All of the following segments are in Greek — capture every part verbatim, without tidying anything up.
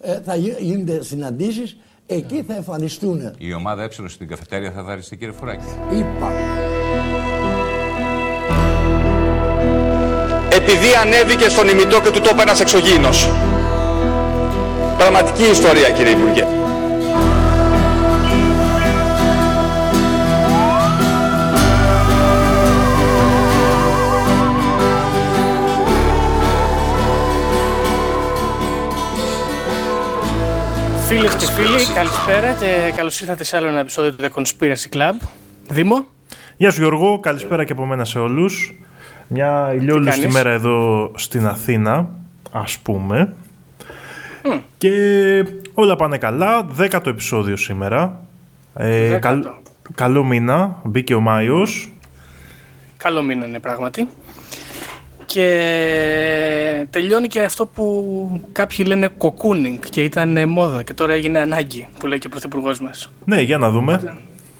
ε, θα γίνονται συναντήσεις, εκεί θα εμφανιστούν. Η ομάδα Έψιλον στην καφετέρια θα δαριστεί, κύριε Φουράκη. Είπα. Επειδή ανέβηκε στον ημιτό και του τόπου ένας εξωγήινος. Πραγματική ιστορία, κύριε Υπουργέ. Φίλες και φίλοι, καλησπέρα και καλώς ήρθατε σε άλλο ένα επεισόδιο του The Conspiracy Club. Δήμο. Γεια σου Γιώργο, καλησπέρα και από μένα σε όλους. Μια ηλιόλουστη μέρα εδώ στην Αθήνα, ας πούμε. Mm. Και όλα πάνε καλά, δέκατο επεισόδιο σήμερα. Ε, καλ, καλό μήνα, μπήκε ο Μάιος. Καλό μήνα είναι πράγματι. Και τελειώνει και αυτό που κάποιοι λένε cocooning και ήταν μόδα και τώρα έγινε ανάγκη που λέει και ο Πρωθυπουργός μας. Ναι, για να δούμε.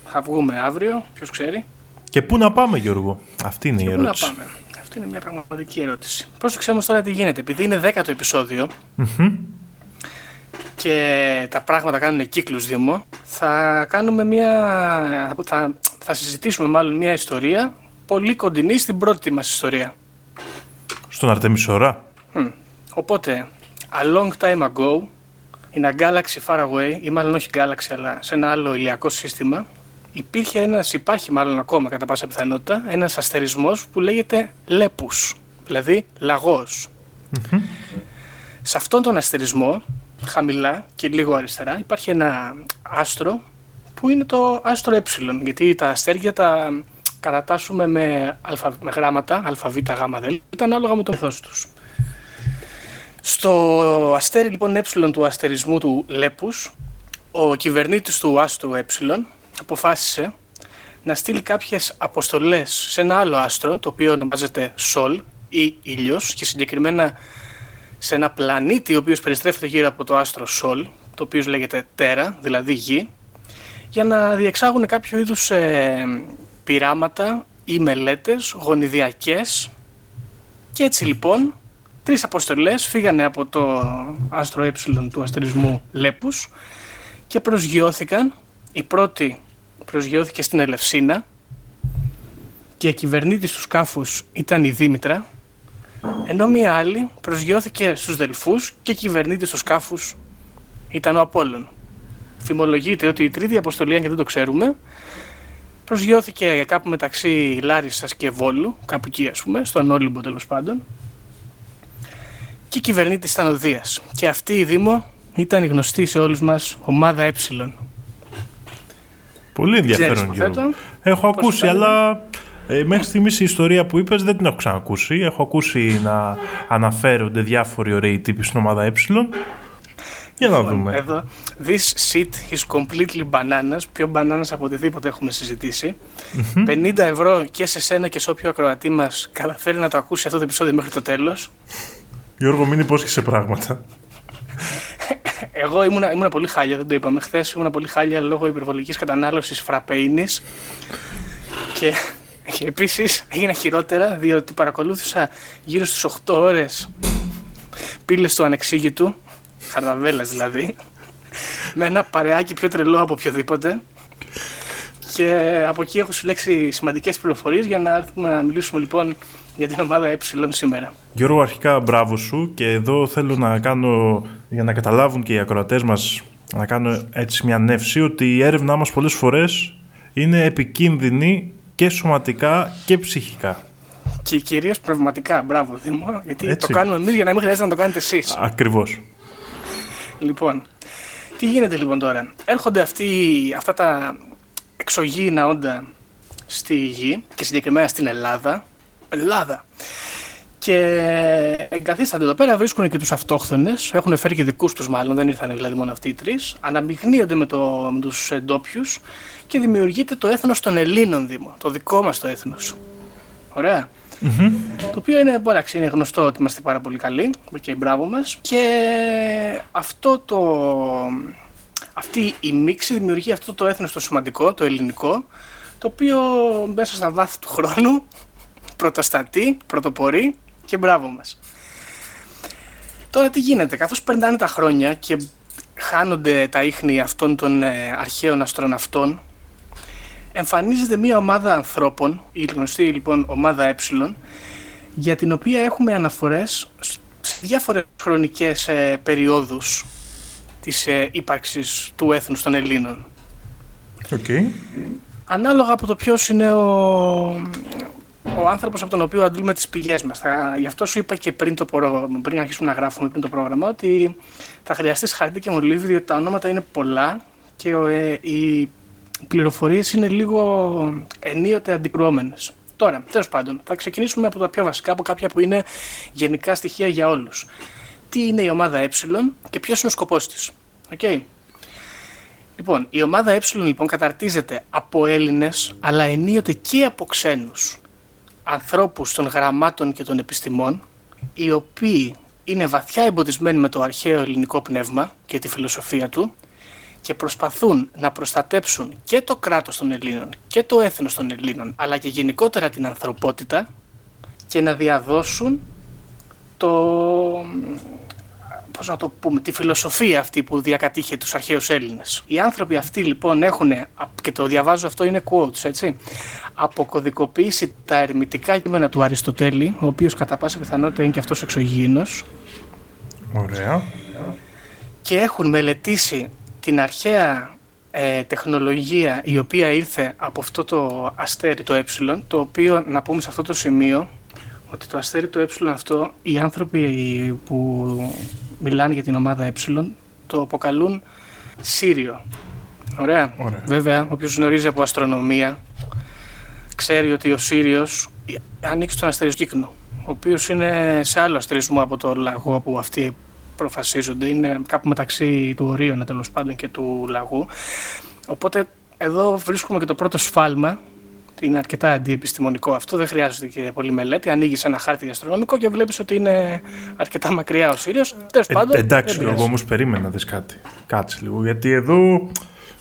Θα βγούμε αύριο, ποιος ξέρει. Και πού να πάμε, Γιώργο, αυτή είναι και η ερώτηση. Πού να πάμε, αυτή είναι μια πραγματική ερώτηση. Πρόσεξε όμως τώρα τι γίνεται, επειδή είναι δέκατο επεισόδιο mm-hmm. και τα πράγματα κάνουν κύκλους, Δήμο, θα κάνουμε μια, θα, θα συζητήσουμε μάλλον μια ιστορία πολύ κοντινή στην πρώτη μας ιστορία. Στον Artemis Sorra. Mm. Οπότε, a long time ago, in a galaxy far away, ή μάλλον όχι galaxy, αλλά σε ένα άλλο ηλιακό σύστημα, υπήρχε ένας, υπάρχει μάλλον ακόμα κατά πάσα πιθανότητα, ένας αστερισμός που λέγεται Lepus, δηλαδή λαγός. Mm-hmm. Σε αυτόν τον αστερισμό, χαμηλά και λίγο αριστερά, υπάρχει ένα άστρο που είναι το άστρο ε, γιατί τα αστέρια τα... κατατάσσουμε με, αλφα, με γράμματα, αλφα, β, γ, δ, ανάλογα με το μέγεθος τους. Στο αστέρι λοιπόν ε του αστερισμού του Λέπους, ο κυβερνήτης του άστρου ε αποφάσισε να στείλει κάποιες αποστολές σε ένα άλλο άστρο, το οποίο ονομάζεται Sol ή Ήλιος, και συγκεκριμένα σε ένα πλανήτη ο οποίος περιστρέφεται γύρω από το άστρο Sol, το οποίο λέγεται Terra, δηλαδή Γη, για να διεξάγουν κάποιο είδους ε, πειράματα ή μελέτες γονιδιακές. Και έτσι λοιπόν τρεις αποστολές φύγανε από το άστρο ε του αστερισμού Λέπους και προσγειώθηκαν. Η πρώτη προσγειώθηκε στην Ελευσίνα και η κυβερνήτης του σκάφους ήταν η Δήμητρα, ενώ μία άλλη προσγειώθηκε στους Δελφούς και η κυβερνήτης του σκάφους ήταν ο Απόλλων. Φημολογείται ότι η τρίτη αποστολή, αν και δεν το ξέρουμε, προσγειώθηκε κάπου μεταξύ Λάρισσας και Βόλου, κάπου εκεί ας πούμε, στον Όλυμπο τέλος πάντων. Και η κυβερνήτης ήταν ο Δίας. Και αυτή η Δήμο ήταν η γνωστή σε όλους μας ομάδα ε. Πολύ ενδιαφέρον, Γιώργο. Έχω ακούσει, ήταν... αλλά ε, μέχρι στιγμής η ιστορία που είπες δεν την έχω ξανακούσει. Έχω ακούσει να αναφέρονται διάφοροι ωραίοι τύποι στην ομάδα ε. Για να δούμε. Εδώ, this shit is completely bananas, πιο bananas από οτιδήποτε έχουμε συζητήσει. Mm-hmm. πενήντα ευρώ και σε σένα και σε όποιο ακροατή μας καταφέρει να το ακούσει αυτό το επεισόδιο μέχρι το τέλος. Γιώργο, μην υπόσχεσαι πράγματα. Εγώ ήμουνα, ήμουνα πολύ χάλια, δεν το είπαμε χθες. Ήμουνα πολύ χάλια λόγω υπερβολικής κατανάλωσης φραπέινης. Και, και επίσης έγινα χειρότερα, διότι παρακολούθησα γύρω στις οκτώ ώρες Πύλες Του Ανεξήγητου. Καρδαβέλλας δηλαδή, με ένα παρεάκι πιο τρελό από οποιοδήποτε, και από εκεί έχω συλλέξει σημαντικές πληροφορίες για να έρθουμε να μιλήσουμε λοιπόν για την ομάδα ε σήμερα. Γιώργο, αρχικά μπράβο σου, και εδώ θέλω να κάνω, για να καταλάβουν και οι ακροατές μας, να κάνω έτσι μια νεύση ότι η έρευνά μας πολλές φορές είναι επικίνδυνη και σωματικά και ψυχικά. Και κυρίως πνευματικά, μπράβο Δήμο, γιατί έτσι το κάνουμε εμείς για να μην χρειάζεται να το κάνετε εσείς. Ακριβώς. Λοιπόν, τι γίνεται λοιπόν τώρα. Έρχονται αυτοί, αυτά τα εξωγήινα όντα στη Γη και συγκεκριμένα στην Ελλάδα. Ελλάδα! Και εγκαθίστανται εδώ πέρα, βρίσκουν και τους αυτόχθονες, έχουν φέρει και δικούς τους μάλλον, δεν ήρθαν δηλαδή μόνο αυτοί οι τρεις. Αναμειγνύονται με, το, με τους ντόπιους και δημιουργείται το έθνος των Ελλήνων, Δήμο. Το δικό μας το έθνος. Ωραία. Mm-hmm. Το οποίο είναι, είναι γνωστό ότι είμαστε πάρα πολύ καλοί, okay, μπράβο μας. Και αυτό το, αυτή η μίξη δημιουργεί αυτό το έθνος το σημαντικό, το ελληνικό, το οποίο μέσα στα βάθη του χρόνου πρωτοστατεί, πρωτοπορεί και μπράβο μας. Τώρα τι γίνεται, καθώς περνάνε τα χρόνια και χάνονται τα ίχνη αυτών των αρχαίων αστροναυτών, εμφανίζεται μία ομάδα ανθρώπων, η γνωστή λοιπόν ομάδα Ε, για την οποία έχουμε αναφορές σε διάφορες χρονικές ε, περιόδους της ε, ύπαρξης του έθνους των Ελλήνων. Okay. Ανάλογα από το ποιος είναι ο, ο άνθρωπος από τον οποίο αντλούμε τις πηγές μας. Θα, γι' αυτό σου είπα και πριν, το προ, πριν αρχίσουμε να γράφουμε πριν το πρόγραμμα ότι θα χρειαστείς χαρτί και μολύβι, διότι τα ονόματα είναι πολλά και ε, οι πληροφορίες είναι λίγο ενίοτε αντικρουόμενες. Τώρα, τέλος πάντων, θα ξεκινήσουμε από τα πιο βασικά, από κάποια που είναι γενικά στοιχεία για όλους. Τι είναι η ομάδα Ε και ποιος είναι ο σκοπός της. Okay. Λοιπόν, η ομάδα Ε λοιπόν, καταρτίζεται από Έλληνες, αλλά ενίοτε και από ξένους ανθρώπους των γραμμάτων και των επιστημών, οι οποίοι είναι βαθιά εμποδισμένοι με το αρχαίο ελληνικό πνεύμα και τη φιλοσοφία του και προσπαθούν να προστατέψουν και το κράτος των Ελλήνων και το έθνος των Ελλήνων, αλλά και γενικότερα την ανθρωπότητα και να διαδώσουν το, πώς να το πούμε, τη φιλοσοφία αυτή που διακατήχε τους αρχαίους Έλληνες. Οι άνθρωποι αυτοί λοιπόν έχουν, και το διαβάζω αυτό είναι quotes, έτσι, αποκωδικοποίησει τα ερμητικά κείμενα του Αριστοτέλη, ο οποίος κατά πάσα πιθανότητα είναι και αυτός εξωγήινος. Ωραία. Και έχουν μελετήσει την αρχαία ε, τεχνολογία η οποία ήρθε από αυτό το αστέρι το Ε, το οποίο να πούμε σε αυτό το σημείο ότι το αστέρι το Ε αυτό οι άνθρωποι που μιλάνε για την ομάδα Ε το αποκαλούν Σύριο. Ωραία. Ωραία. Βέβαια, όποιος γνωρίζει από αστρονομία ξέρει ότι ο Σύριος ανήκει στον αστερισκύκνο, ο οποίος είναι σε άλλο αστερισμό από το λαγό που αυτοί προφασίζονται, είναι κάπου μεταξύ του Ορίωνα τέλος πάντων και του λαγού. Οπότε εδώ βρίσκουμε και το πρώτο σφάλμα, είναι αρκετά αντιεπιστημονικό αυτό, δεν χρειάζεται και πολύ μελέτη, ανοίγεις ένα χάρτη αστρονομικό και βλέπεις ότι είναι αρκετά μακριά ο Σύριος. Τέλος πάντων, ε, εντάξει, εγώ όμως περίμενα δες κάτι, κάτσε λίγο, γιατί εδώ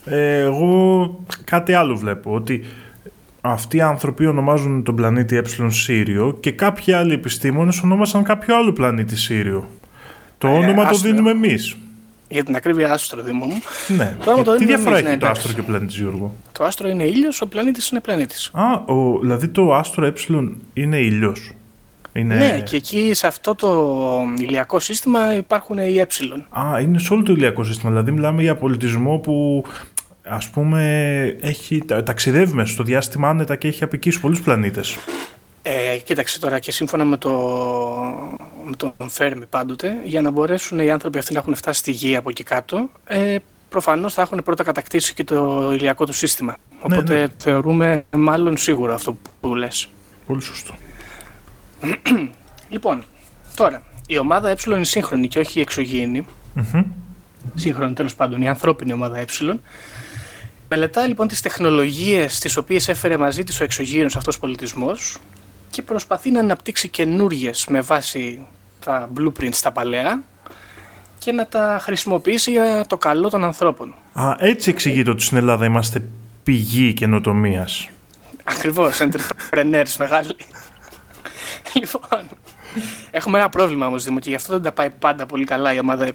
ε, εγώ κάτι άλλο βλέπω, ότι αυτοί οι άνθρωποι ονομάζουν τον πλανήτη Ε Σύριο και κάποιοι άλλοι επιστήμονες ονόμασαν κάποιο άλλο πλανήτη Σύριο. Το όνομα ε, το δίνουμε εμείς. Για την ακρίβεια, άστρο, Δήμο μου. Ναι. Ε, το τι διαφορά έχει το άστρο και ο πλανήτης, Γιώργο? Το άστρο είναι ήλιος, ο πλανήτης είναι πλανήτης. Α, ο, δηλαδή το άστρο Ε είναι ήλιος. Είναι... Ναι, και εκεί σε αυτό το ηλιακό σύστημα υπάρχουν οι Ε. Α, είναι σε όλο το ηλιακό σύστημα. Δηλαδή, μιλάμε για πολιτισμό που ας πούμε έχει, ταξιδεύει μέσα στο διάστημα άνετα και έχει απικήσει πολλούς πλανήτες. Ε, κοίταξε τώρα, και σύμφωνα με, το, με τον Φέρμη πάντοτε, για να μπορέσουν οι άνθρωποι αυτοί να έχουν φτάσει στη γη από εκεί κάτω, ε, προφανώς θα έχουν πρώτα κατακτήσει και το ηλιακό του σύστημα. Οπότε ναι, ναι. θεωρούμε μάλλον σίγουρο αυτό που λες. Πολύ σωστό. Λοιπόν, τώρα, η ομάδα Ε είναι σύγχρονη και όχι η εξωγήινη. Mm-hmm. Σύγχρονη τέλος πάντων, η ανθρώπινη ομάδα Ε. Μελετά λοιπόν τις τεχνολογίες τις οποίες έφερε μαζί της ο εξωγήινος αυτός πολιτισμός και προσπαθεί να αναπτύξει καινούριες με βάση τα blueprints τα παλαιά και να τα χρησιμοποιήσει για το καλό των ανθρώπων. Α, έτσι εξηγείται ότι στην Ελλάδα είμαστε πηγή καινοτομίας. Ακριβώς, entrepreneurs μεγάλοι. Λοιπόν, έχουμε ένα πρόβλημα όμως, Δήμο, και γι' αυτό δεν τα πάει πάντα πολύ καλά η ομάδα Ε.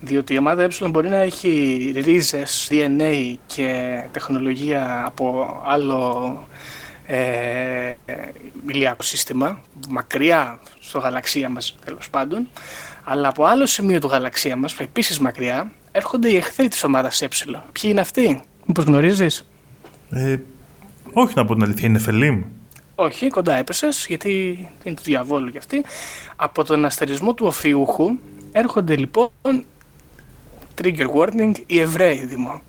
Διότι η ομάδα Ε μπορεί να έχει ρίζες, ντι εν έι και τεχνολογία από άλλο ε, ηλιακό σύστημα, μακριά στο γαλαξία μας τέλος πάντων, αλλά από άλλο σημείο του γαλαξία μας, επίσης μακριά, έρχονται οι εχθροί της ομάδας Ε. Ποιοι είναι αυτοί, μήπως γνωρίζεις? Ε, όχι να πω την αλήθεια, είναι Φελήμ. Όχι, κοντά έπεσες, γιατί είναι του διαβόλου κι αυτοί. Από τον αστερισμό του Οφιούχου έρχονται λοιπόν... Trigger warning, οι Εβραίοι, Δημό.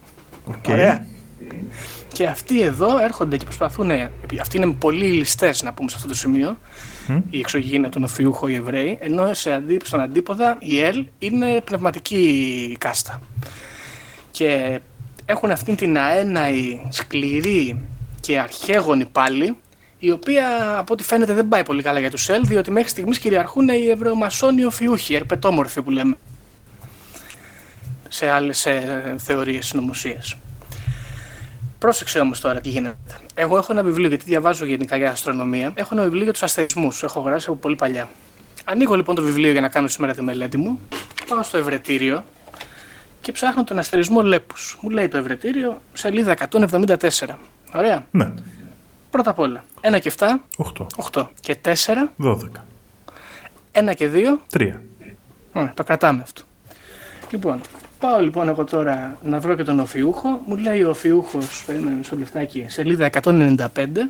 Okay. Ωραία. Και αυτοί εδώ έρχονται και προσπαθούν, αυτοί είναι πολύ ληστές να πούμε σε αυτό το σημείο, mm. η εξωγήινα των Οφιούχων, οι Εβραίοι, ενώ στον αντίποδα η Ελ είναι πνευματική κάστα. Και έχουν αυτήν την αέναη, σκληρή και αρχαίγονη πάλι, η οποία από ό,τι φαίνεται δεν πάει πολύ καλά για τους Ελ, διότι μέχρι στιγμής κυριαρχούν οι Εβραιομασόνοι Οφιούχοι, οι ερπετόμορφοι που λέμε. Σε άλλες ε, θεωρίες, συνωμοσίες. Πρόσεξε όμως τώρα τι γίνεται. Εγώ έχω ένα βιβλίο, γιατί διαβάζω γενικά για αστρονομία. Έχω ένα βιβλίο για τους αστερισμούς. Έχω γράψει από πολύ παλιά. Ανοίγω λοιπόν το βιβλίο για να κάνω σήμερα τη μελέτη μου. Πάω στο ευρετήριο και ψάχνω τον αστερισμό Lepus. Μου λέει το ευρετήριο, σελίδα εκατόν εβδομήντα τέσσερα. Ωραία. Ναι. Πρώτα απ' όλα, ένα και εφτά, οκτώ και τέσσερα, δώδεκα. ένα και δύο, τρία. Ναι, το κρατάμε αυτό. Λοιπόν, πάω λοιπόν εγώ τώρα να βρω και τον Οφιούχο. Μου λέει ο Οφιούχος, περίμενε μισό λεπτάκι, σελίδα εκατόν ενενήντα πέντε.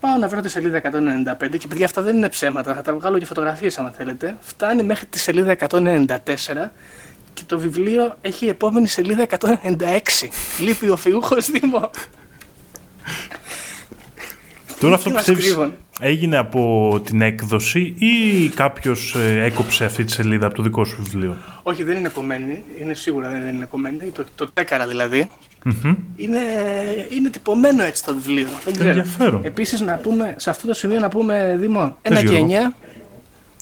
Πάω να βρω τη σελίδα εκατόν ενενήντα πέντε και παιδιά αυτά δεν είναι ψέματα, θα τα βγάλω και φωτογραφίες αν θέλετε. Φτάνει μέχρι τη σελίδα εκατόν ενενήντα τέσσερα και το βιβλίο έχει η επόμενη σελίδα εκατόν ενενήντα έξι. Λείπει ο Οφιούχος Δήμο. Τώρα αυτό πιστεύεις έγινε από την έκδοση ή κάποιος έκοψε αυτή τη σελίδα από το δικό σου βιβλίο? Όχι, δεν είναι κομμένη, είναι σίγουρα δεν είναι κομμένη, το, το τέκαρα δηλαδή. Mm-hmm. Είναι, είναι τυπωμένο έτσι το βιβλίο. Δεν ξέρω. Ενδιαφέρον. Επίσης να πούμε, σε αυτό το σημείο να πούμε Δήμο, ένα και εννιά,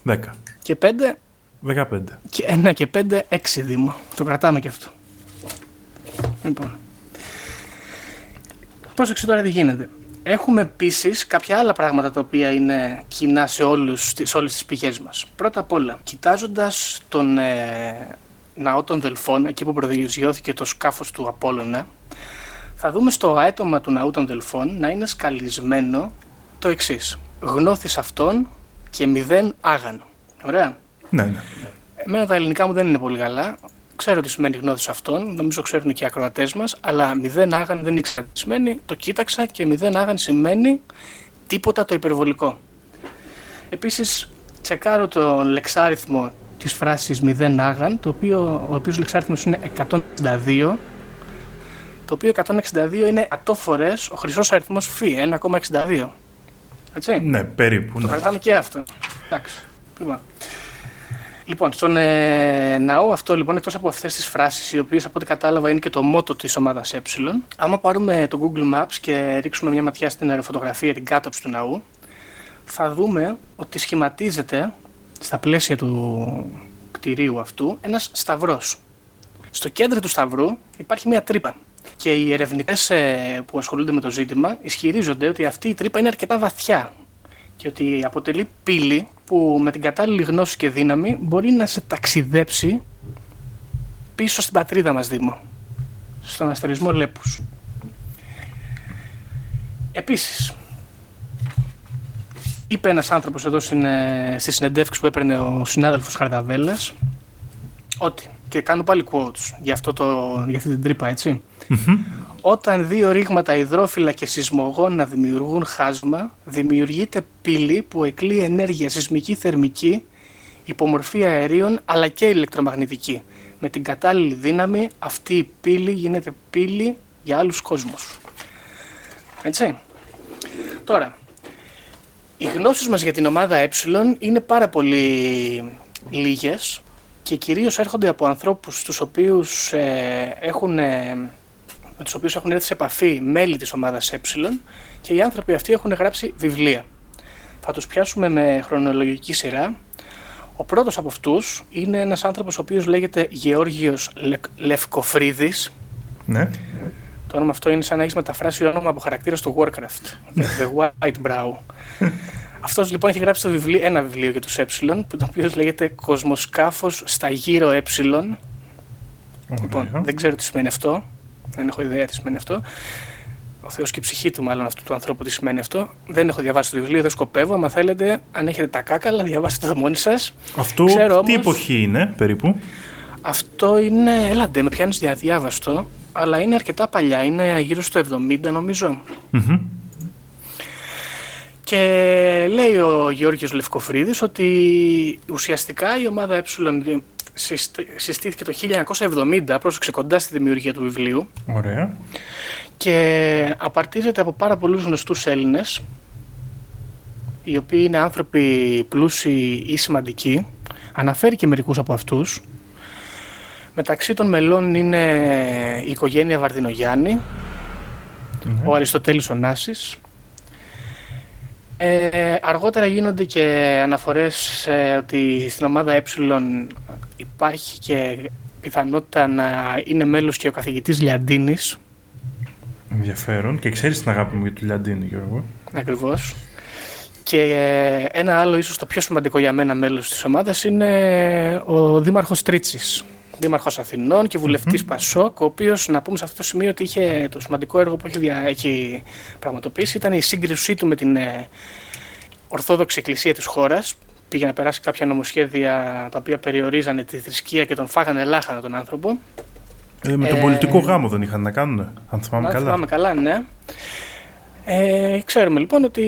δέκα και πέντε, δεκαπέντε και ένα και πέντε, έξι Δήμο. Το κρατάμε και αυτό. Λοιπόν, πρόσεξε τώρα τι γίνεται. Έχουμε επίσης κάποια άλλα πράγματα τα οποία είναι κοινά σε, όλους, σε όλες τις πηγές μας. Πρώτα απ' όλα, κοιτάζοντας τον ε, ναό των Δελφών, εκεί που προδηγιώθηκε το σκάφος του Απόλλωνα, θα δούμε στο αέτομα του ναού των Δελφών να είναι σκαλισμένο το εξής. Γνώθης αυτών και μηδέν άγαν. Ωραία. Ναι, ναι. Εμένα τα ελληνικά μου δεν είναι πολύ καλά. Ξέρω τι σημαίνει γνώθης αυτών, νομίζω ξέρουν και οι ακροατές μας, αλλά μηδέν άγαν δεν ήξερα τι σημαίνει, το κοίταξα και μηδέν άγαν σημαίνει τίποτα το υπερβολικό. Επίσης, τσεκάρω το λεξάριθμο της φράσης μηδέν άγαν, το οποίο, ο οποίος λεξάριθμος είναι εκατόν εξήντα δύο, το οποίο εκατόν εξήντα δύο είναι εκατό φορές ο χρυσός αριθμός φι, ένα κόμμα εξήντα δύο. Έτσι? Ναι, περίπου. Το κρατάμε και αυτό. Εντάξει, λοιπόν. Λοιπόν, στον ε, ναό αυτό, λοιπόν, εκτός από αυτές τις φράσεις, οι οποίες από ό,τι κατάλαβα είναι και το μότο της ομάδας Ε, άμα πάρουμε το Google Maps και ρίξουμε μια ματιά στην αεροφωτογραφία, την κάτωψη του ναού, θα δούμε ότι σχηματίζεται στα πλαίσια του κτηρίου αυτού ένας σταυρός. Στο κέντρο του σταυρού υπάρχει μια τρύπα και οι ερευνητές ε, που ασχολούνται με το ζήτημα ισχυρίζονται ότι αυτή η τρύπα είναι αρκετά βαθιά και ότι αποτελεί πύλη που με την κατάλληλη γνώση και δύναμη μπορεί να σε ταξιδέψει πίσω στην πατρίδα μας, Δήμο, στον αστερισμό Λέπους. Επίσης, είπε ένας άνθρωπος εδώ στη συνεντεύξη που έπαιρνε ο συνάδελφος Καρδαβέλλας ότι, και κάνω πάλι quotes για, αυτό το, για αυτή την τρύπα, έτσι, mm-hmm. Όταν δύο ρήγματα υδρόφυλλα και σεισμογόνα δημιουργούν χάσμα, δημιουργείται πύλη που εκλεί ενέργεια σεισμική, θερμική, υπομορφή αερίων αλλά και ηλεκτρομαγνητική. Με την κατάλληλη δύναμη αυτή η πύλη γίνεται πύλη για άλλους κόσμους. Έτσι. Τώρα, οι γνώσεις μας για την ομάδα Ε είναι πάρα πολύ λίγες και κυρίως έρχονται από ανθρώπους τους οποίους ε, έχουν... Ε, με τους οποίους έχουν έρθει σε επαφή μέλη της ομάδας Ε και οι άνθρωποι αυτοί έχουν γράψει βιβλία. Θα τους πιάσουμε με χρονολογική σειρά. Ο πρώτος από αυτούς είναι ένας άνθρωπος ο οποίος λέγεται Γεώργιος Λευκοφρίδης. Ναι. Το όνομα αυτό είναι σαν να έχεις μεταφράσει όνομα από χαρακτήρα του Warcraft. The White Brow. Αυτός λοιπόν έχει γράψει το βιβλίο, ένα βιβλίο για τους Ε, το οποίο λέγεται «Κοσμοσκάφος στα γύρω Ε». Okay. Λοιπόν, δεν ξέρω τι σημαίνει αυτό. Δεν έχω ιδέα τι σημαίνει αυτό. Ο Θεός και η ψυχή του, μάλλον, αυτού του ανθρώπου, τι σημαίνει αυτό. Δεν έχω διαβάσει το βιβλίο, δεν σκοπεύω. Αν θέλετε, αν έχετε τα κάκαλα, διαβάστε το μόνοι σας. Αυτό ξέρω, όμως, τι εποχή είναι, περίπου? Αυτό είναι, έλαντε, με πιάνεις διαδιάβαστο, αλλά είναι αρκετά παλιά. Είναι γύρω στο εβδομήντα, νομίζω. Mm-hmm. Και λέει ο Γεώργιος Λευκοφρίδης ότι ουσιαστικά η ομάδα Ε συστήθηκε το χίλια εννιακόσια εβδομήντα, πρόσεξε, κοντά στη δημιουργία του βιβλίου. Ωραία. Και απαρτίζεται από πάρα πολλούς γνωστούς Έλληνες, οι οποίοι είναι άνθρωποι πλούσιοι ή σημαντικοί. Αναφέρει και μερικούς από αυτούς. Μεταξύ των μελών είναι η οικογένεια Βαρδινογιάννη, mm-hmm. ο Αριστοτέλης Ωνάσης. Ε, αργότερα γίνονται και αναφορές ε, ότι στην ομάδα Ε υπάρχει και πιθανότητα να είναι μέλος και ο καθηγητής Λιαντίνης. Ενδιαφέρον. Και ξέρεις την αγάπη μου για τον Λιαντίνη, Γιώργο. Ακριβώς. Και ένα άλλο, ίσως το πιο σημαντικό για μένα μέλος της ομάδας, είναι ο δήμαρχος Τρίτσης. Δήμαρχος Αθηνών και βουλευτής mm-hmm. Πασόκ, ο οποίος, να πούμε σε αυτό το σημείο, ότι είχε το σημαντικό έργο που έχει, δια, έχει πραγματοποιήσει, ήταν η σύγκρισή του με την ε, Ορθόδοξη Εκκλησία της χώρας. Πήγε να περάσει κάποια νομοσχέδια τα οποία περιορίζανε τη θρησκεία και τον φάγανε λάχανα τον άνθρωπο. Ε, με τον ε, πολιτικό γάμο δεν είχαν να κάνουν, αν θυμάμαι καλά. Αν θυμάμαι καλά, ναι. Ε, ξέρουμε λοιπόν ότι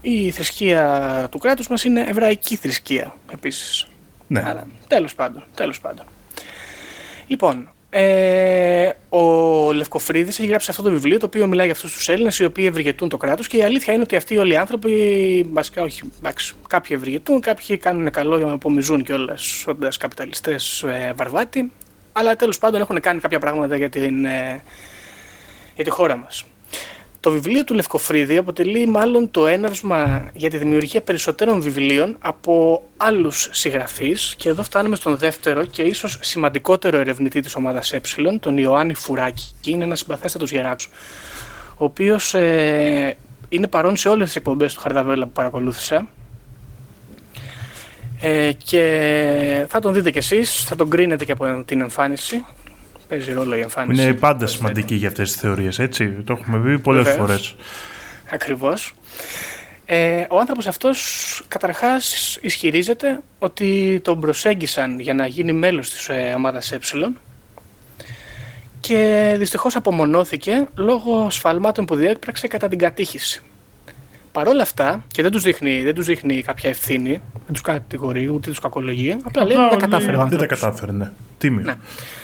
η θρησκεία του κράτους μας είναι εβραϊκή θρησκεία επίσης. Ναι. Άρα, τέλος πάντων, τέλος πάντων. Λοιπόν, ε, ο Λευκοφρίδης έχει γράψει αυτό το βιβλίο, το οποίο μιλάει για αυτούς τους Έλληνες οι οποίοι ευεργετούν το κράτος, και η αλήθεια είναι ότι αυτοί όλοι οι άνθρωποι, βασικά όχι, εντάξει, κάποιοι ευεργετούν, κάποιοι κάνουν καλό για να απομυζούν κιόλας όντας καπιταλιστές ε, βαρβάτοι, αλλά τέλος πάντων έχουν κάνει κάποια πράγματα για, την, ε, για τη χώρα μας. Το βιβλίο του Λευκοφρίδη αποτελεί μάλλον το έναυσμα για τη δημιουργία περισσότερων βιβλίων από άλλους συγγραφείς, και εδώ φτάνουμε στον δεύτερο και ίσως σημαντικότερο ερευνητή της ομάδας Ε, τον Ιωάννη Φουράκη, και είναι ένας συμπαθέστατος γεράκος, ο οποίος ε, είναι παρόν σε όλες τις εκπομπές του Χαρδαβέλα που παρακολούθησα, ε, και θα τον δείτε κι εσείς, θα τον κρίνετε και από την εμφάνιση. Παίζει ρόλο η εμφάνιση. Είναι πάντα σημαντική για αυτές τις θεωρίες, έτσι. Το έχουμε πει πολλές φορές. Ακριβώς. Ε, ο άνθρωπος αυτός, καταρχάς, ισχυρίζεται ότι τον προσέγγισαν για να γίνει μέλος της ε, ομάδας Ε, και δυστυχώς απομονώθηκε λόγω σφαλμάτων που διέπραξε κατά την κατήχηση. Παρ' όλα αυτά, και δεν τους δείχνει, δεν τους δείχνει κάποια ευθύνη, δεν τους κατηγορεί, ούτε τους κακολογεί, απλά λέει ότι τα κατάφερε. Δεν τα κατάφερε, ναι. Τίμιο. Ναι.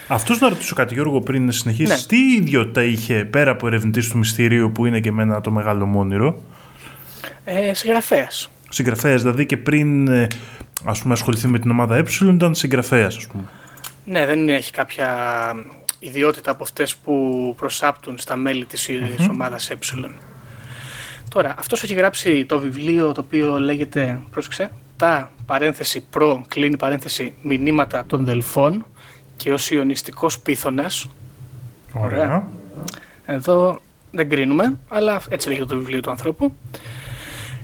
Αυτός, να ρωτήσω κάτι, Γιώργο, πριν συνεχίσεις, ναι. Τι ιδιότητα είχε πέρα από ερευνητής του μυστηρίου, που είναι και εμένα το μεγάλο μου όνειρο? Ε, συγγραφέας. Συγγραφέας, δηλαδή και πριν, ας πούμε, ασχοληθεί με την ομάδα Ε, ήταν συγγραφέας, ας πούμε. Ναι, δεν έχει κάποια ιδιότητα από αυτές που προσάπτουν στα μέλη της mm-hmm. ομάδας Ε. Τώρα, αυτός έχει γράψει το βιβλίο το οποίο λέγεται, πρόσεξε, τα παρένθεση προ, κλείνει παρένθεση, μηνύματα των Δελφών και ο Σιωνιστικός Πίθωνας. Ωραία. Εδώ δεν κρίνουμε, αλλά έτσι λέγεται το βιβλίο του ανθρώπου.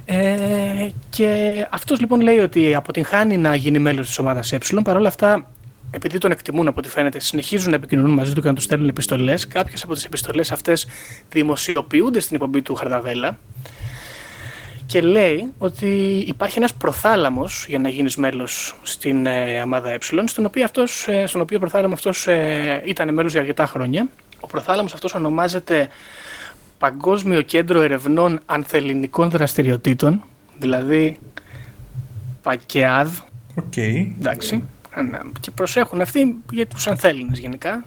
Ε, και αυτός λοιπόν λέει ότι αποτυγχάνει να γίνει μέλος της ομάδας Ε, παρόλα αυτά, επειδή τον εκτιμούν από ό,τι φαίνεται, συνεχίζουν να επικοινωνούν μαζί του και να του στέλνουν επιστολές. Κάποιες από τις επιστολές αυτές δημοσιοποιούνται στην εκπομπή του Χαρδαβέλα, και λέει ότι υπάρχει ένας προθάλαμος για να γίνεις μέλος στην ε, ομάδα Ε, στον οποίο, αυτός, ε, στον οποίο προθάλαμο αυτός ε, ήταν μέλος για αρκετά χρόνια. Ο προθάλαμος αυτός ονομάζεται Παγκόσμιο Κέντρο Ερευνών Ανθελληνικών Δραστηριοτήτων, δηλαδή PaKEAD. Οκ. Okay. Εντάξει. Και προσέχουν αυτοί για τους Ανθέλληνες γενικά.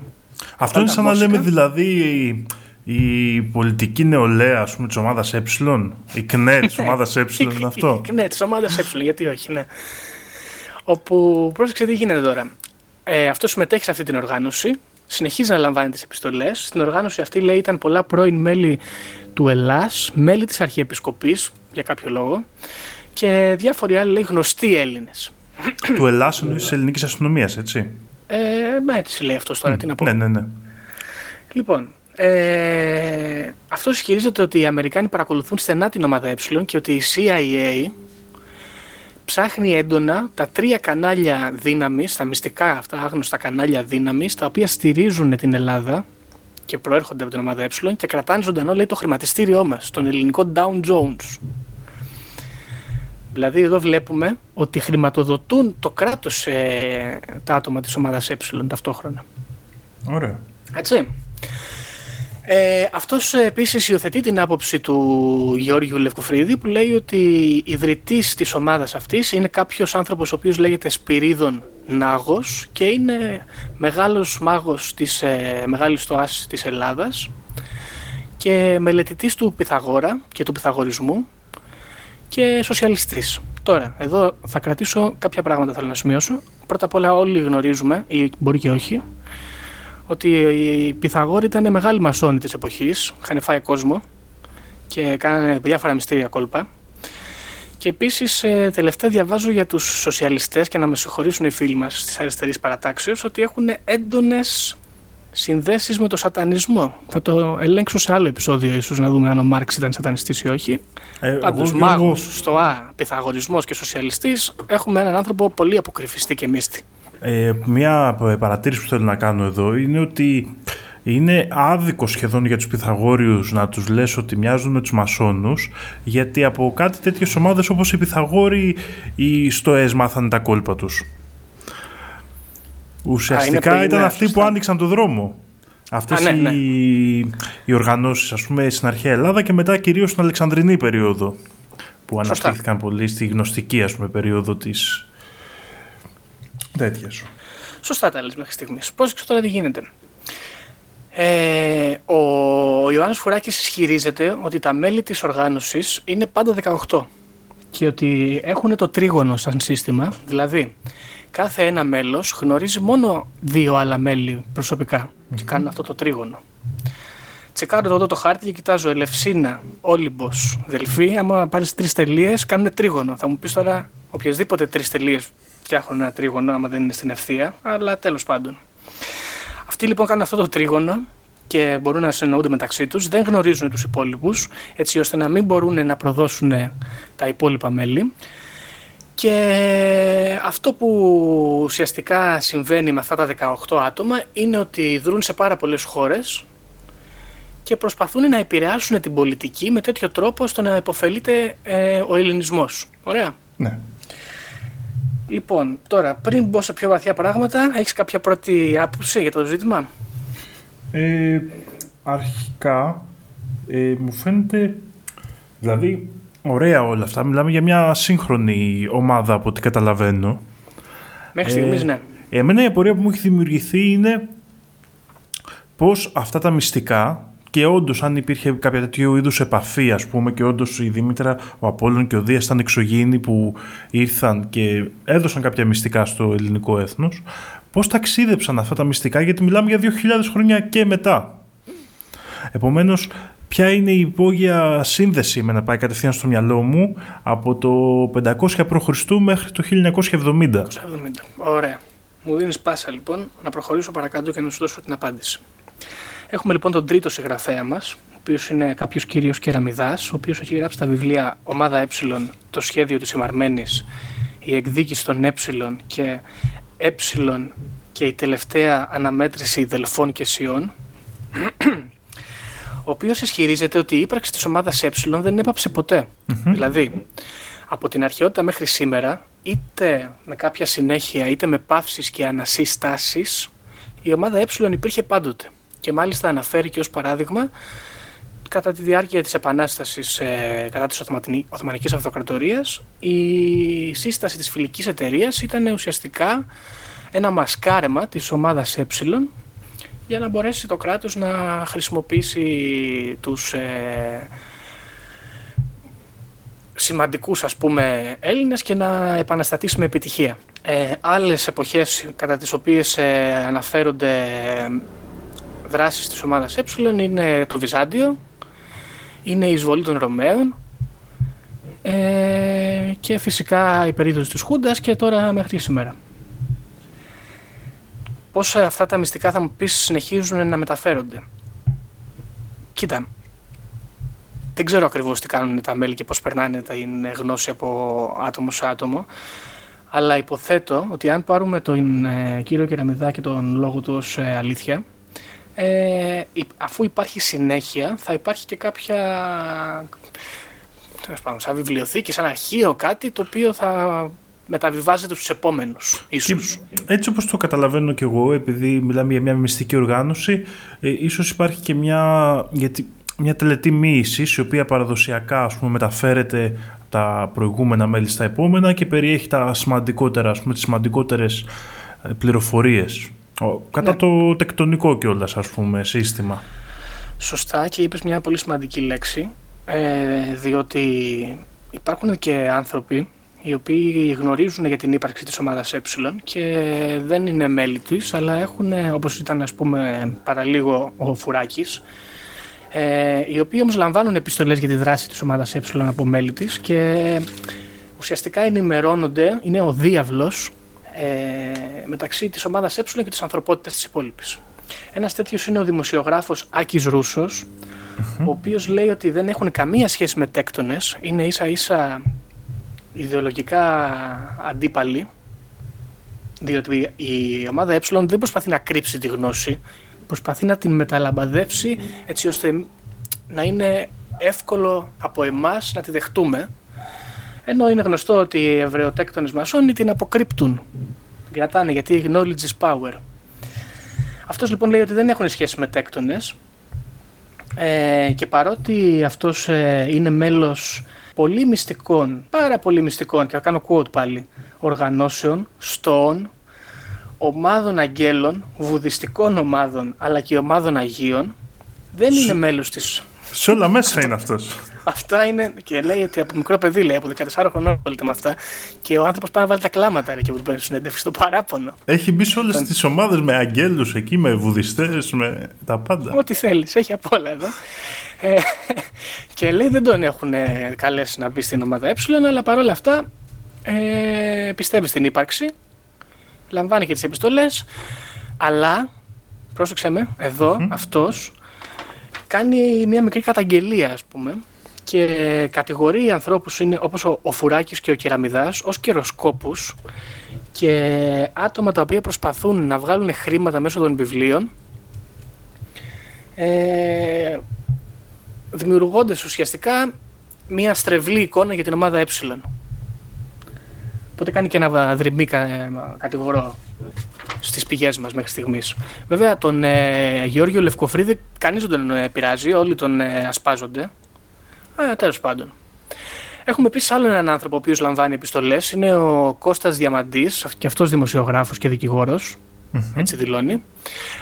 Αυτό είναι σαν να λέμε δηλαδή η πολιτική νεολαία, ας πούμε, της ομάδας Ε, η ΚΝΕ της ομάδας Ε είναι αυτό. Η ΚΝΕ της ομάδας Ε, γιατί όχι, ναι. Όπου, πρόσεξε τι γίνεται τώρα. Ε, αυτό συμμετέχει σε αυτή την οργάνωση, συνεχίζει να λαμβάνει τις επιστολές. Στην οργάνωση αυτή, λέει, ήταν πολλά πρώην μέλη του Ελλάς, μέλη της Αρχιεπισκοπής, για κάποιο λόγο, και διάφοροι άλλοι, λέει, γνωστοί Έλληνες. Του Ελλάς, της ελληνικής αστυνομίας, έτσι. Ε, μα έτσι λέει αυτός τώρα, mm, τι να πω. Ναι, ναι, ναι. Λοιπόν, ε, αυτός ισχυρίζεται ότι οι Αμερικάνοι παρακολουθούν στενά την ομάδα Ε, και ότι η σι άι έι ψάχνει έντονα τα τρία κανάλια δύναμης, τα μυστικά αυτά άγνωστα κανάλια δύναμης, τα οποία στηρίζουν την Ελλάδα και προέρχονται από την ομάδα Ε, και κρατάνε ζωντανό, λέει, το χρηματιστήριό μας, τον ελληνικό Dow Jones. Δηλαδή, εδώ βλέπουμε ότι χρηματοδοτούν το κράτος ε, τα άτομα της ομάδας Ε ταυτόχρονα. Ωραία. Έτσι. Ε, αυτός επίσης υιοθετεί την άποψη του Γεώργιου Λευκοφρίδη, που λέει ότι ιδρυτής της ομάδας αυτής είναι κάποιος άνθρωπος ο οποίος λέγεται Spyridon Nagos και είναι μεγάλος μάγος της ε, μεγάλης τοάσης της Ελλάδας και μελετητής του Πυθαγόρα και του Πυθαγορισμού και σοσιαλιστής. Τώρα, εδώ θα κρατήσω κάποια πράγματα, θέλω να σημειώσω. Πρώτα απ' όλα, όλοι γνωρίζουμε, ή μπορεί και όχι, ότι οι Πυθαγόροι ήταν μεγάλοι μασόνοι της εποχής, είχαν φάει κόσμο και κάνανε διάφορα μυστήρια κόλπα. Και επίσης, τελευταία διαβάζω για τους σοσιαλιστές, και να με συγχωρήσουν οι φίλοι μας της αριστερής παρατάξεως, ότι έχουν έντονες συνδέσεις με το σατανισμό. Θα το ελέγξω σε άλλο επεισόδιο, ίσως να δούμε αν ο Μάρξ ήταν σατανιστής ή όχι. Ε, Πάντως, μάγος, στοά, πυθαγορισμός και σοσιαλιστής, έχουμε έναν άνθρωπο πολύ αποκρυφιστή και μύστη. Ε, μια παρατήρηση που θέλω να κάνω εδώ είναι ότι είναι άδικο σχεδόν για τους πυθαγόριους να τους λες ότι μοιάζουν με τους μασόνους, γιατί από κάτι τέτοιες ομάδες όπως οι πυθαγόροι οι στοές μάθανε τα κόλπα τους. Ουσιαστικά Α, ήταν αυτοί αφιστά. που άνοιξαν το δρόμο. Αυτές Α, ναι, ναι. Οι, οι οργανώσεις, ας πούμε, στην αρχαία Ελλάδα και μετά κυρίως στην Αλεξανδρινή περίοδο, που αναπτύχθηκαν πολύ στη γνωστική, ας πούμε, περίοδο της τέτοιας. Σωστά τα λες μέχρι στιγμής. Πώς και τώρα τι γίνεται. Ε, ο Ιωάννης Φουράκης ισχυρίζεται ότι τα μέλη της οργάνωσης είναι πάντα δεκαοκτώ και ότι έχουν το τρίγωνο σαν σύστημα, δηλαδή κάθε ένα μέλος γνωρίζει μόνο δύο άλλα μέλη προσωπικά και κάνουν αυτό το τρίγωνο. Τσεκάρω εδώ το χάρτη και κοιτάζω Ελευσίνα, Όλυμπος, Δελφή. Άμα πάρεις τρεις τελείες κάνουν τρίγωνο. Θα μου πεις τώρα οποιασδήποτε τρεις τελείες φτιάχνουν ένα τρίγωνο άμα δεν είναι στην ευθεία, αλλά τέλος πάντων. Αυτοί λοιπόν κάνουν αυτό το τρίγωνο και μπορούν να συνεννοούνται μεταξύ τους, δεν γνωρίζουν τους υπόλοιπους, έτσι ώστε να μην μπορούν να προδώσουν τα υπόλοιπα μέλη. Και αυτό που ουσιαστικά συμβαίνει με αυτά τα δεκαοκτώ άτομα είναι ότι δρούν σε πάρα πολλές χώρες και προσπαθούν να επηρεάσουν την πολιτική με τέτοιο τρόπο ώστε να υποφελείται ε, ο ελληνισμός. Ωραία. Ναι. Λοιπόν, τώρα, πριν μπω σε πιο βαθιά πράγματα, έχεις κάποια πρώτη άποψη για το ζήτημα? Ε, αρχικά, ε, μου φαίνεται, δηλαδή, ωραία όλα αυτά. Μιλάμε για μια σύγχρονη ομάδα από ό,τι καταλαβαίνω. Μέχρι στιγμής, ε, ναι. Εμένα η απορία που μου έχει δημιουργηθεί είναι πώς αυτά τα μυστικά, και όντως αν υπήρχε κάποια τέτοιου είδους επαφή, ας πούμε, και όντως η Δήμητρα, ο Απόλλων και ο Δίας ήταν εξωγήινοι που ήρθαν και έδωσαν κάποια μυστικά στο ελληνικό έθνος, πώς ταξίδεψαν αυτά τα μυστικά, γιατί μιλάμε για δύο χιλιάδες χρόνια και μετά. Επομένως, ποια είναι η υπόγεια σύνδεση, με να πάει κατευθείαν στο μυαλό μου, από το πεντακόσια προ Χριστού μέχρι το χίλια εννιακόσια εβδομήντα. Ωραία. Μου δίνεις πάσα λοιπόν να προχωρήσω παρακάτω και να σου δώσω την απάντηση. Έχουμε λοιπόν τον τρίτο συγγραφέα μας, ο οποίος είναι κάποιος κύριος Κεραμιδάς, ο οποίος έχει γράψει τα βιβλία Ομάδα Ε, το σχέδιο της Ημαρμένης, η εκδίκηση των Ε και Ε και η τελευταία αναμέτρηση Δελφών και Σιών, ο οποίος ισχυρίζεται ότι η ύπαρξη της ομάδας Ε δεν έπαψε ποτέ. Mm-hmm. Δηλαδή, από την αρχαιότητα μέχρι σήμερα, είτε με κάποια συνέχεια, είτε με παύσεις και ανασύστασεις, η ομάδα Ε υπήρχε πάντοτε. Και μάλιστα αναφέρει και ως παράδειγμα, κατά τη διάρκεια της επανάστασης ε, κατά της Οθωμανικής Αυτοκρατορίας, η σύσταση της φιλικής εταιρείας ήταν ουσιαστικά ένα μασκάρεμα της ομάδας Ε, για να μπορέσει το κράτος να χρησιμοποιήσει τους ε, σημαντικούς, ας πούμε, Έλληνες και να επαναστατήσει με επιτυχία. Ε, άλλες εποχές κατά τις οποίες ε, αναφέρονται ε, δράσεις της ομάδας Ε είναι το Βυζάντιο, είναι η εισβολή των Ρωμαίων ε, και φυσικά η περίοδος της Χούντας και τώρα μέχρι σήμερα. Πώς αυτά τα μυστικά, θα μου πεις, συνεχίζουν να μεταφέρονται? Κοίτα, δεν ξέρω ακριβώς τι κάνουν τα μέλη και πώς περνάνε τα γνώση από άτομο σε άτομο, αλλά υποθέτω ότι αν πάρουμε τον ε, κύριο Κεραμιδά και τον λόγο του ως ε, αλήθεια, Ε, αφού υπάρχει συνέχεια, θα υπάρχει και κάποια, σαν βιβλιοθήκη, σαν αρχείο, κάτι το οποίο θα μεταβιβάζεται στους επόμενους, ίσως. Και, έτσι όπως το καταλαβαίνω και εγώ, επειδή μιλάμε για μια μυστική οργάνωση, ε, ίσως υπάρχει και μια, γιατί, μια τελετή μοίησης, η οποία παραδοσιακά, ας πούμε, μεταφέρεται τα προηγούμενα μέλη στα επόμενα και περιέχει τα σημαντικότερα, ας πούμε, τις σημαντικότερες πληροφορίες. Κατά ναι. το τεκτονικό κιόλας, ας πούμε, σύστημα. Σωστά, και είπες μια πολύ σημαντική λέξη, ε, διότι υπάρχουν και άνθρωποι οι οποίοι γνωρίζουν για την ύπαρξη της ομάδας Ε και δεν είναι μέλη της, αλλά έχουν, όπως ήταν, ας πούμε, παραλίγο ο Φουράκης, ε, οι οποίοι όμως λαμβάνουν επιστολές για τη δράση της ομάδας Ε από μέλη της και ουσιαστικά ενημερώνονται, είναι ο διάβλος Ε, μεταξύ της ομάδας Ε και της ανθρωπότητας της υπόλοιπης. Ένας τέτοιος είναι ο δημοσιογράφος Άκης Ρούσος, mm-hmm. ο οποίος λέει ότι δεν έχουν καμία σχέση με τέκτονες, είναι ίσα ίσα ιδεολογικά αντίπαλοι, διότι η ομάδα Ε δεν προσπαθεί να κρύψει τη γνώση, προσπαθεί να την μεταλαμπαδεύσει έτσι ώστε να είναι εύκολο από εμάς να τη δεχτούμε, ενώ είναι γνωστό ότι οι ευρεοτέκτονες μασόνοι την αποκρύπτουν, την κρατάνε, γιατί knowledge is power. Αυτός λοιπόν λέει ότι δεν έχουν σχέση με τέκτονες ε, και παρότι αυτός ε, είναι μέλος πολύ μυστικών, πάρα πολύ μυστικών, και θα κάνω quote πάλι, οργανώσεων, στόων, ομάδων αγγέλων, βουδιστικών ομάδων, αλλά και ομάδων αγίων, δεν είναι μέλος της. Σε όλα μέσα είναι αυτός. Αυτά είναι, και λέει ότι από μικρό παιδί, λέει, από δεκατεσσάρων χρονών ασχολείται με αυτά. Και ο άνθρωπος πάει να βάλει τα κλάματα, ρε, και που παίρνει συνέντευξη στο παράπονο. Έχει μπει σε όλες τις ομάδες με αγγέλους εκεί, με βουδιστές, με τα πάντα. Ό,τι θέλεις, έχει απ' όλα εδώ. Ε, και λέει δεν τον έχουν καλέσει να μπει στην ομάδα Ε, αλλά παρόλα αυτά ε, πιστεύει στην ύπαρξη. Λαμβάνει και τις επιστολές. Αλλά, πρόσεξε με, εδώ mm. αυτός κάνει μια μικρή καταγγελία, ας πούμε, και κατηγορεί ανθρώπους είναι, όπως ο, ο Φουράκης και ο Κεραμιδάς, ως καιροσκόπους και άτομα τα οποία προσπαθούν να βγάλουν χρήματα μέσω των βιβλίων, ε, δημιουργώντας ουσιαστικά μια στρεβλή εικόνα για την ομάδα Ε. Οπότε κάνει και ένα δρυμμή κα, κατηγορό στις πηγές μας μέχρι στιγμής. Βέβαια τον ε, Γεώργιο Λευκοφρίδη κανείς δεν τον ε, πειράζει, όλοι τον ε, ασπάζονται. Ε, τέλος πάντων. Έχουμε επίσης άλλον έναν άνθρωπο ο οποίος λαμβάνει επιστολές. Είναι ο Κώστας Διαμαντής, και αυτός δημοσιογράφος και δικηγόρος. Mm-hmm. Έτσι δηλώνει.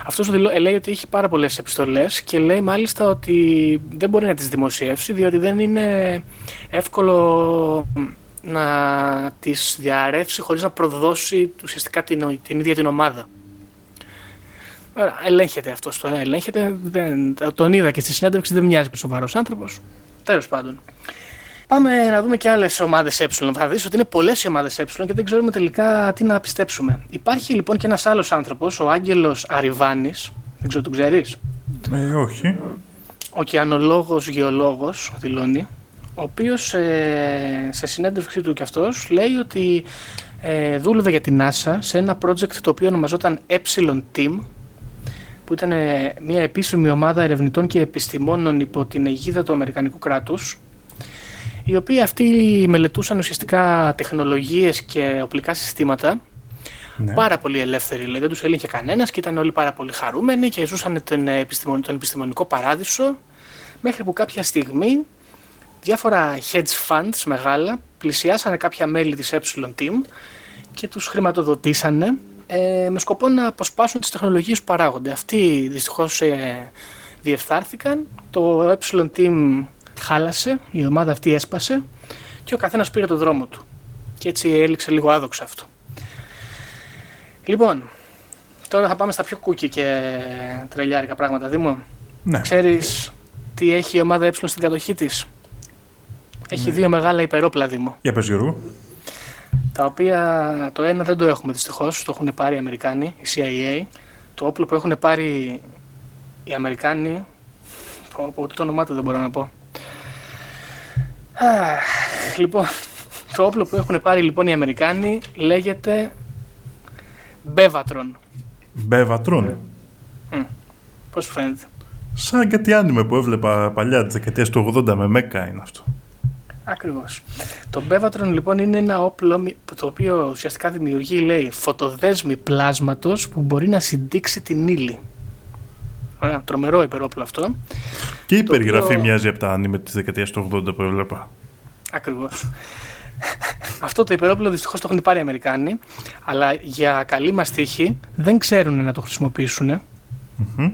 Αυτός λέει ότι έχει πάρα πολλές επιστολές και λέει μάλιστα ότι δεν μπορεί να τις δημοσιεύσει διότι δεν είναι εύκολο να τις διαρρεύσει χωρίς να προδώσει ουσιαστικά την, την ίδια την ομάδα. Άρα, ελέγχεται αυτός, το ελέγχεται. Δεν, τον είδα και στη συνέντευξη, δεν μοιάζει σοβαρός άνθρωπος. Τέλος πάντων. Πάμε να δούμε και άλλες ομάδες Ε. Θα δεις ότι είναι πολλές οι ομάδες Ε και δεν ξέρουμε τελικά τι να πιστέψουμε. Υπάρχει λοιπόν και ένας άλλος άνθρωπος, ο Άγγελος Αριβάνης. Δεν ξέρω, τον ξέρεις? Ε, όχι. Οκεανολόγος, γεωλόγος, δηλώνει. Ο οποίος ε, σε συνέντευξή του κι αυτός λέει ότι ε, δούλευε για την NASA σε ένα project το οποίο ονομαζόταν Έψιλον Team, που ήταν ε, μια επίσημη ομάδα ερευνητών και επιστημόνων υπό την αιγίδα του Αμερικανικού κράτους, οι οποίοι αυτοί μελετούσαν ουσιαστικά τεχνολογίες και οπλικά συστήματα, ναι. Πάρα πολύ ελεύθεροι, λέει, δεν τους έλεγε κανένας και ήταν όλοι πάρα πολύ χαρούμενοι και ζούσαν τον, επιστημον, τον επιστημονικό παράδεισο, μέχρι που κάποια στιγμή διάφορα hedge funds μεγάλα πλησιάσανε κάποια μέλη της Epsilon Team και τους χρηματοδοτήσανε ε, με σκοπό να αποσπάσουν τις τεχνολογίες που παράγονται. Αυτοί δυστυχώς ε, διεφθάρθηκαν, το Epsilon Team χάλασε, η ομάδα αυτή έσπασε και ο καθένας πήρε τον δρόμο του. Και έτσι έληξε λίγο άδοξα αυτό. Λοιπόν, τώρα θα πάμε στα πιο κούκι και τρελιάρικα πράγματα, Δήμο. Ναι. Ξέρεις τι έχει η ομάδα Ε στην κατοχή της? Έχει ναι. δύο μεγάλα υπερόπλα, Δήμο. Για πες, Γιώργο. Τα οποία το ένα δεν το έχουμε δυστυχώς, το έχουν πάρει οι Αμερικάνοι, η σι άι έι. Το όπλο που έχουν πάρει οι Αμερικάνοι, ούτε το όνομά του δεν μπορώ να πω. Α, λοιπόν, το όπλο που έχουν πάρει λοιπόν οι Αμερικάνοι λέγεται Bevatron. Bevatron. Mm. Πώς σου φαίνεται? Σαν κάτι άνιμε που έβλεπα παλιά, τις δεκαετίες του ογδόντα, με μέκα είναι αυτό. Ακριβώς. Το Bevatron λοιπόν είναι ένα όπλο το οποίο ουσιαστικά δημιουργεί, λέει, φωτοδέσμη πλάσματος που μπορεί να συντήξει την ύλη. Ωραία, τρομερό υπερόπλο αυτό. Και η περιγραφή οποίο μοιάζει από τα άνιμε της δεκαετίας του ογδόντα που έβλεπα. Ακριβώς. Αυτό το υπερόπλο δυστυχώς το έχουν πάρει οι Αμερικάνοι, αλλά για καλή μας τύχη δεν ξέρουν να το χρησιμοποιήσουν. Mm-hmm.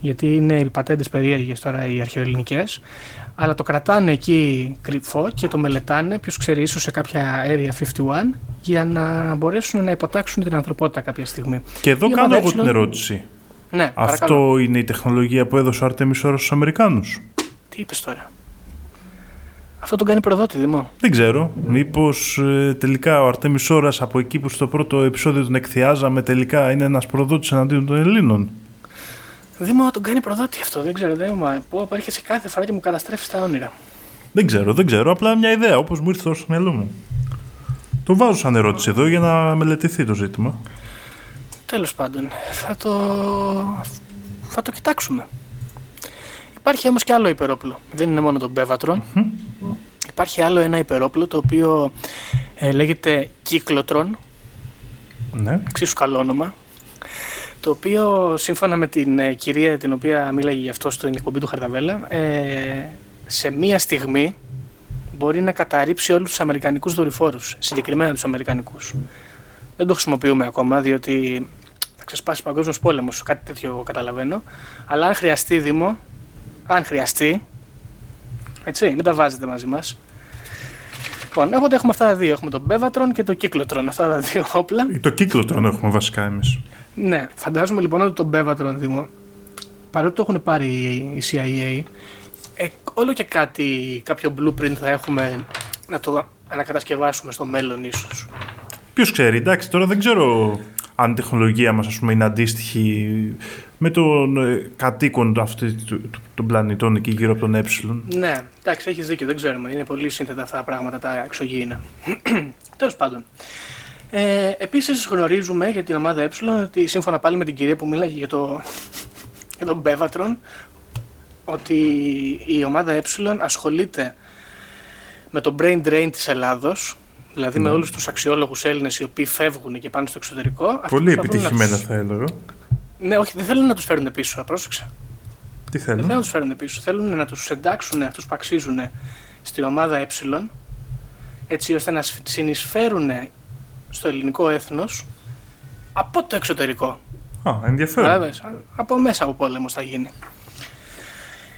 Γιατί είναι οι πατέντες περίεργες τώρα οι αρχαιοελληνικές. Αλλά το κρατάνε εκεί κρυφό και το μελετάνε, ποιος ξέρει, ίσως σε κάποια Area πενήντα ένα, για να μπορέσουν να υποτάξουν την ανθρωπότητα κάποια στιγμή. Και εδώ η κάνω εγώ την ερώτηση. Ναι, αυτό παρακαλώ. Είναι η τεχνολογία που έδωσε ο Άρτεμις Σόρρα στους Αμερικάνους? Τι είπες τώρα? Αυτό τον κάνει προδότη, Δημό. Δεν ξέρω. Μήπως ε, τελικά ο Άρτεμις Σόρρας από εκεί που στο πρώτο επεισόδιο τον εκθιάζαμε, τελικά είναι ένας προδότης εναντίον των Ελλήνων? Δήμο τον κάνει προδότη αυτό, δεν ξέρω, δεν μου έρχεσαι κάθε φορά και μου καταστρέφεις τα όνειρα. Δεν ξέρω, δεν ξέρω, απλά μια ιδέα, όπως μου ήρθε τώρα στο μυαλό μου. Το βάζω σαν ερώτηση εδώ για να μελετηθεί το ζήτημα. Τέλος πάντων, θα το, θα το κοιτάξουμε. Υπάρχει όμως και άλλο υπερόπλο, δεν είναι μόνο το Bevatron. Mm-hmm. Υπάρχει άλλο ένα υπερόπλο το οποίο ε, λέγεται Cyclotron, ναι. Εξίσου καλό όνομα, το οποίο σύμφωνα με την ε, κυρία την οποία μίλαγε γι' αυτό στην εκπομπή του Χαρδαβέλα, ε, σε μία στιγμή μπορεί να καταρρύψει όλους τους αμερικανικούς δορυφόρους, συγκεκριμένα τους αμερικανικούς. Δεν το χρησιμοποιούμε ακόμα διότι θα ξεσπάσει παγκόσμιος πόλεμος, κάτι τέτοιο καταλαβαίνω, αλλά αν χρειαστεί Δήμο, αν χρειαστεί, έτσι, μην τα βάζετε μαζί μας. Λοιπόν, έχουμε αυτά τα δύο, έχουμε τον Bevatron και το Cyclotron, αυτά τα δύο όπλα. Το Cyclotron έχουμε βασικά εμείς. Ναι, φαντάζομαι λοιπόν ότι τον Bevatron, Δήμο, παρότι το έχουν πάρει η σι άι έι, ε, όλο και κάτι, κάποιο blueprint θα έχουμε να το ανακατασκευάσουμε στο μέλλον ίσως. Ποιος ξέρει, εντάξει, τώρα δεν ξέρω αν η τεχνολογία μας, ας πούμε, είναι αντίστοιχη με των κατοίκων των πλανητών εκεί γύρω από τον Έψιλον. Ναι, εντάξει, έχεις δίκιο, δεν ξέρουμε. Είναι πολύ σύνθετα αυτά τα πράγματα, τα εξωγήινα. Τέλος πάντων. Ε, επίσης, γνωρίζουμε για την ομάδα Έψιλον ότι σύμφωνα πάλι με την κυρία που μίλαγε για, το, για τον Bevatron, ότι η ομάδα Έψιλον ασχολείται με το brain drain της Ελλάδος. Δηλαδή mm. με όλους τους αξιόλογους Έλληνες οι οποίοι φεύγουν και πάνε στο εξωτερικό. Πολύ επιτυχημένα θα, τους... θα έλεγα. Ναι, όχι, δεν θέλουν να τους φέρουν πίσω, πρόσεξα. Τι θέλουν. Δεν θέλουν να τους φέρουν πίσω. Θέλουν να τους εντάξουν αυτούς που αξίζουν στην ομάδα Ε, έτσι ώστε να συνεισφέρουν στο ελληνικό έθνος από το εξωτερικό. Α, ενδιαφέρον. Λάβες, από μέσα από πόλεμος θα γίνει.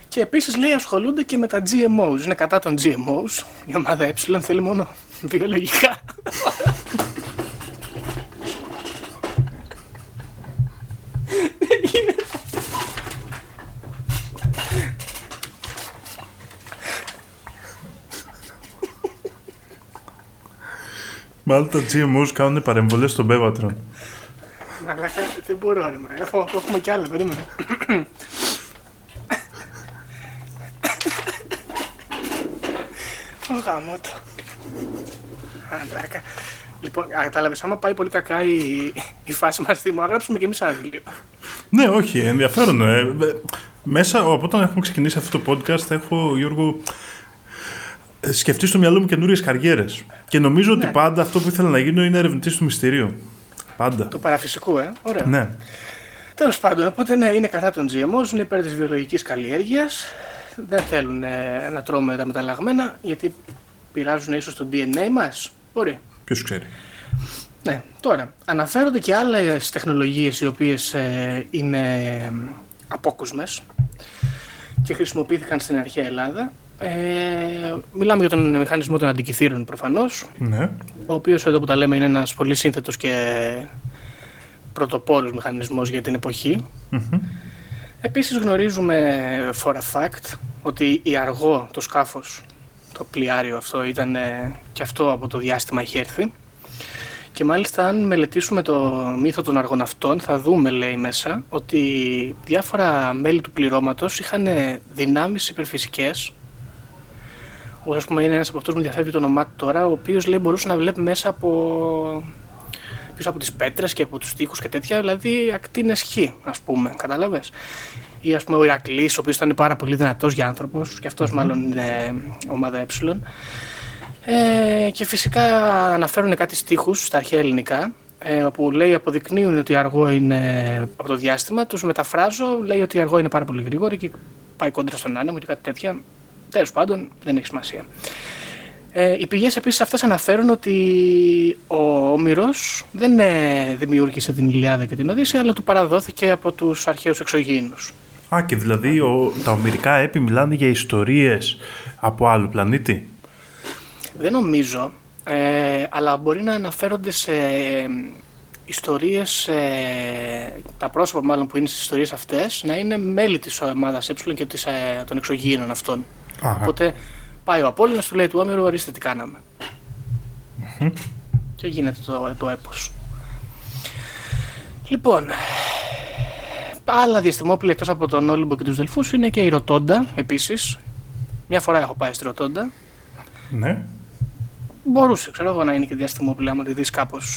Και επίσης λέει ασχολούνται και με τα τζι εμ όους. Είναι κατά των τζι εμ όους. Η ομάδα Ε θέλει μόνο βιολογικά. Δεν γίνεται. Μάλλον τα τζι εμ όους κάνουν παρεμβολές στον Bevatron. Δεν μπορώ, ρε μωρέ. Έχουμε κι άλλα, περίμενε. Ο γαμώτο. Αντάκα. Λοιπόν, κατάλαβες, άμα πάει πολύ κακά η, η φάση μας, Δήμο, να γράψουμε και εμείς άδειλιο. Ναι, όχι, ενδιαφέρον. Ε. Μέσα από όταν έχουμε ξεκινήσει αυτό το podcast, θα έχω, Γιώργο, σκεφτεί στο μυαλό μου καινούριες καριέρες. Και νομίζω ναι. ότι πάντα αυτό που ήθελα να γίνω είναι ερευνητής του μυστηρίου. Πάντα. Το παραφυσικού, ε. Ωραία. Ναι. Τέλος πάντων, οπότε ναι, είναι κατά των τζι εμ όους, είναι υπέρ της βιολογικής καλλιέργειας. Δεν θέλουν ε, να τρώμε τα μεταλλαγμένα, γιατί πειράζουν ίσως το ντι εν έι μας. Μπορεί. Ποιος ξέρει. Ναι. Τώρα, αναφέρονται και άλλες τεχνολογίες οι οποίες ε, είναι ε, απόκοσμες και χρησιμοποιήθηκαν στην αρχαία Ελλάδα. Ε, μιλάμε για τον μηχανισμό των αντικυθήρων προφανώς, ναι. ο οποίος εδώ που τα λέμε είναι ένας πολύ σύνθετος και πρωτοπόρος μηχανισμός για την εποχή. Mm-hmm. Επίσης γνωρίζουμε for a fact ότι η Αργό, το σκάφος, το πλοιάριο αυτό ήταν και αυτό από το διάστημα είχε έρθει. Και μάλιστα αν μελετήσουμε το μύθο των αργοναυτών θα δούμε, λέει μέσα, ότι διάφορα μέλη του πληρώματος είχαν δυνάμεις υπερφυσικές. Όπως ας πούμε είναι ένας από αυτούς που μου διαφεύγει το όνομά του τώρα, ο οποίος λέει μπορούσε να βλέπει μέσα από... πίσω από τις πέτρες και από τους τοίχους και τέτοια, δηλαδή ακτίνες χ, ας πούμε, καταλάβες. Ή ας πούμε ο Ηρακλής, ο οποίος ήταν πάρα πολύ δυνατός για άνθρωπος, και αυτός mm-hmm. μάλλον είναι ομάδα Ε. Ε, και φυσικά αναφέρουν κάτι στίχους στα αρχαία ελληνικά, ε, όπου λέει αποδεικνύουν ότι αργό είναι από το διάστημα, τους μεταφράζω, λέει ότι αργό είναι πάρα πολύ γρήγορη και πάει κόντρα στον άνεμο και κάτι τέτοια. Τέλος πάντων, δεν έχει σημασία. Ε, οι πηγές επίσης αυτές αναφέρουν ότι ο Όμηρος δεν ε, δημιούργησε την Ιλιάδα και την Οδύσσεια, αλλά του παραδόθηκε από τους αρχαίους εξωγήινους. Α, και δηλαδή ο, τα ομηρικά έπι μιλάνε για ιστορίες από άλλο πλανήτη. Δεν νομίζω, ε, αλλά μπορεί να αναφέρονται σε ιστορίες, ε, τα πρόσωπα μάλλον που είναι στις ιστορίες αυτές, να είναι μέλη της ομάδας Ε και της, ε, των εξωγήινων αυτών. Α, οπότε... Πάει ο Απόλλωνας, του λέει του Όμηρου, ορίστε τι κάναμε. Mm-hmm. Και γίνεται το, το έπος. Λοιπόν, Άλλα διαστημόπλια εκτός από τον Όλυμπο και τους Δελφούς είναι και η Ροτόντα επίσης. Μια φορά έχω πάει στη Ροτόντα. Ναι. Μπορούσε, ξέρω εγώ, να είναι και διαστημόπλια, άμα τη δεις κάπως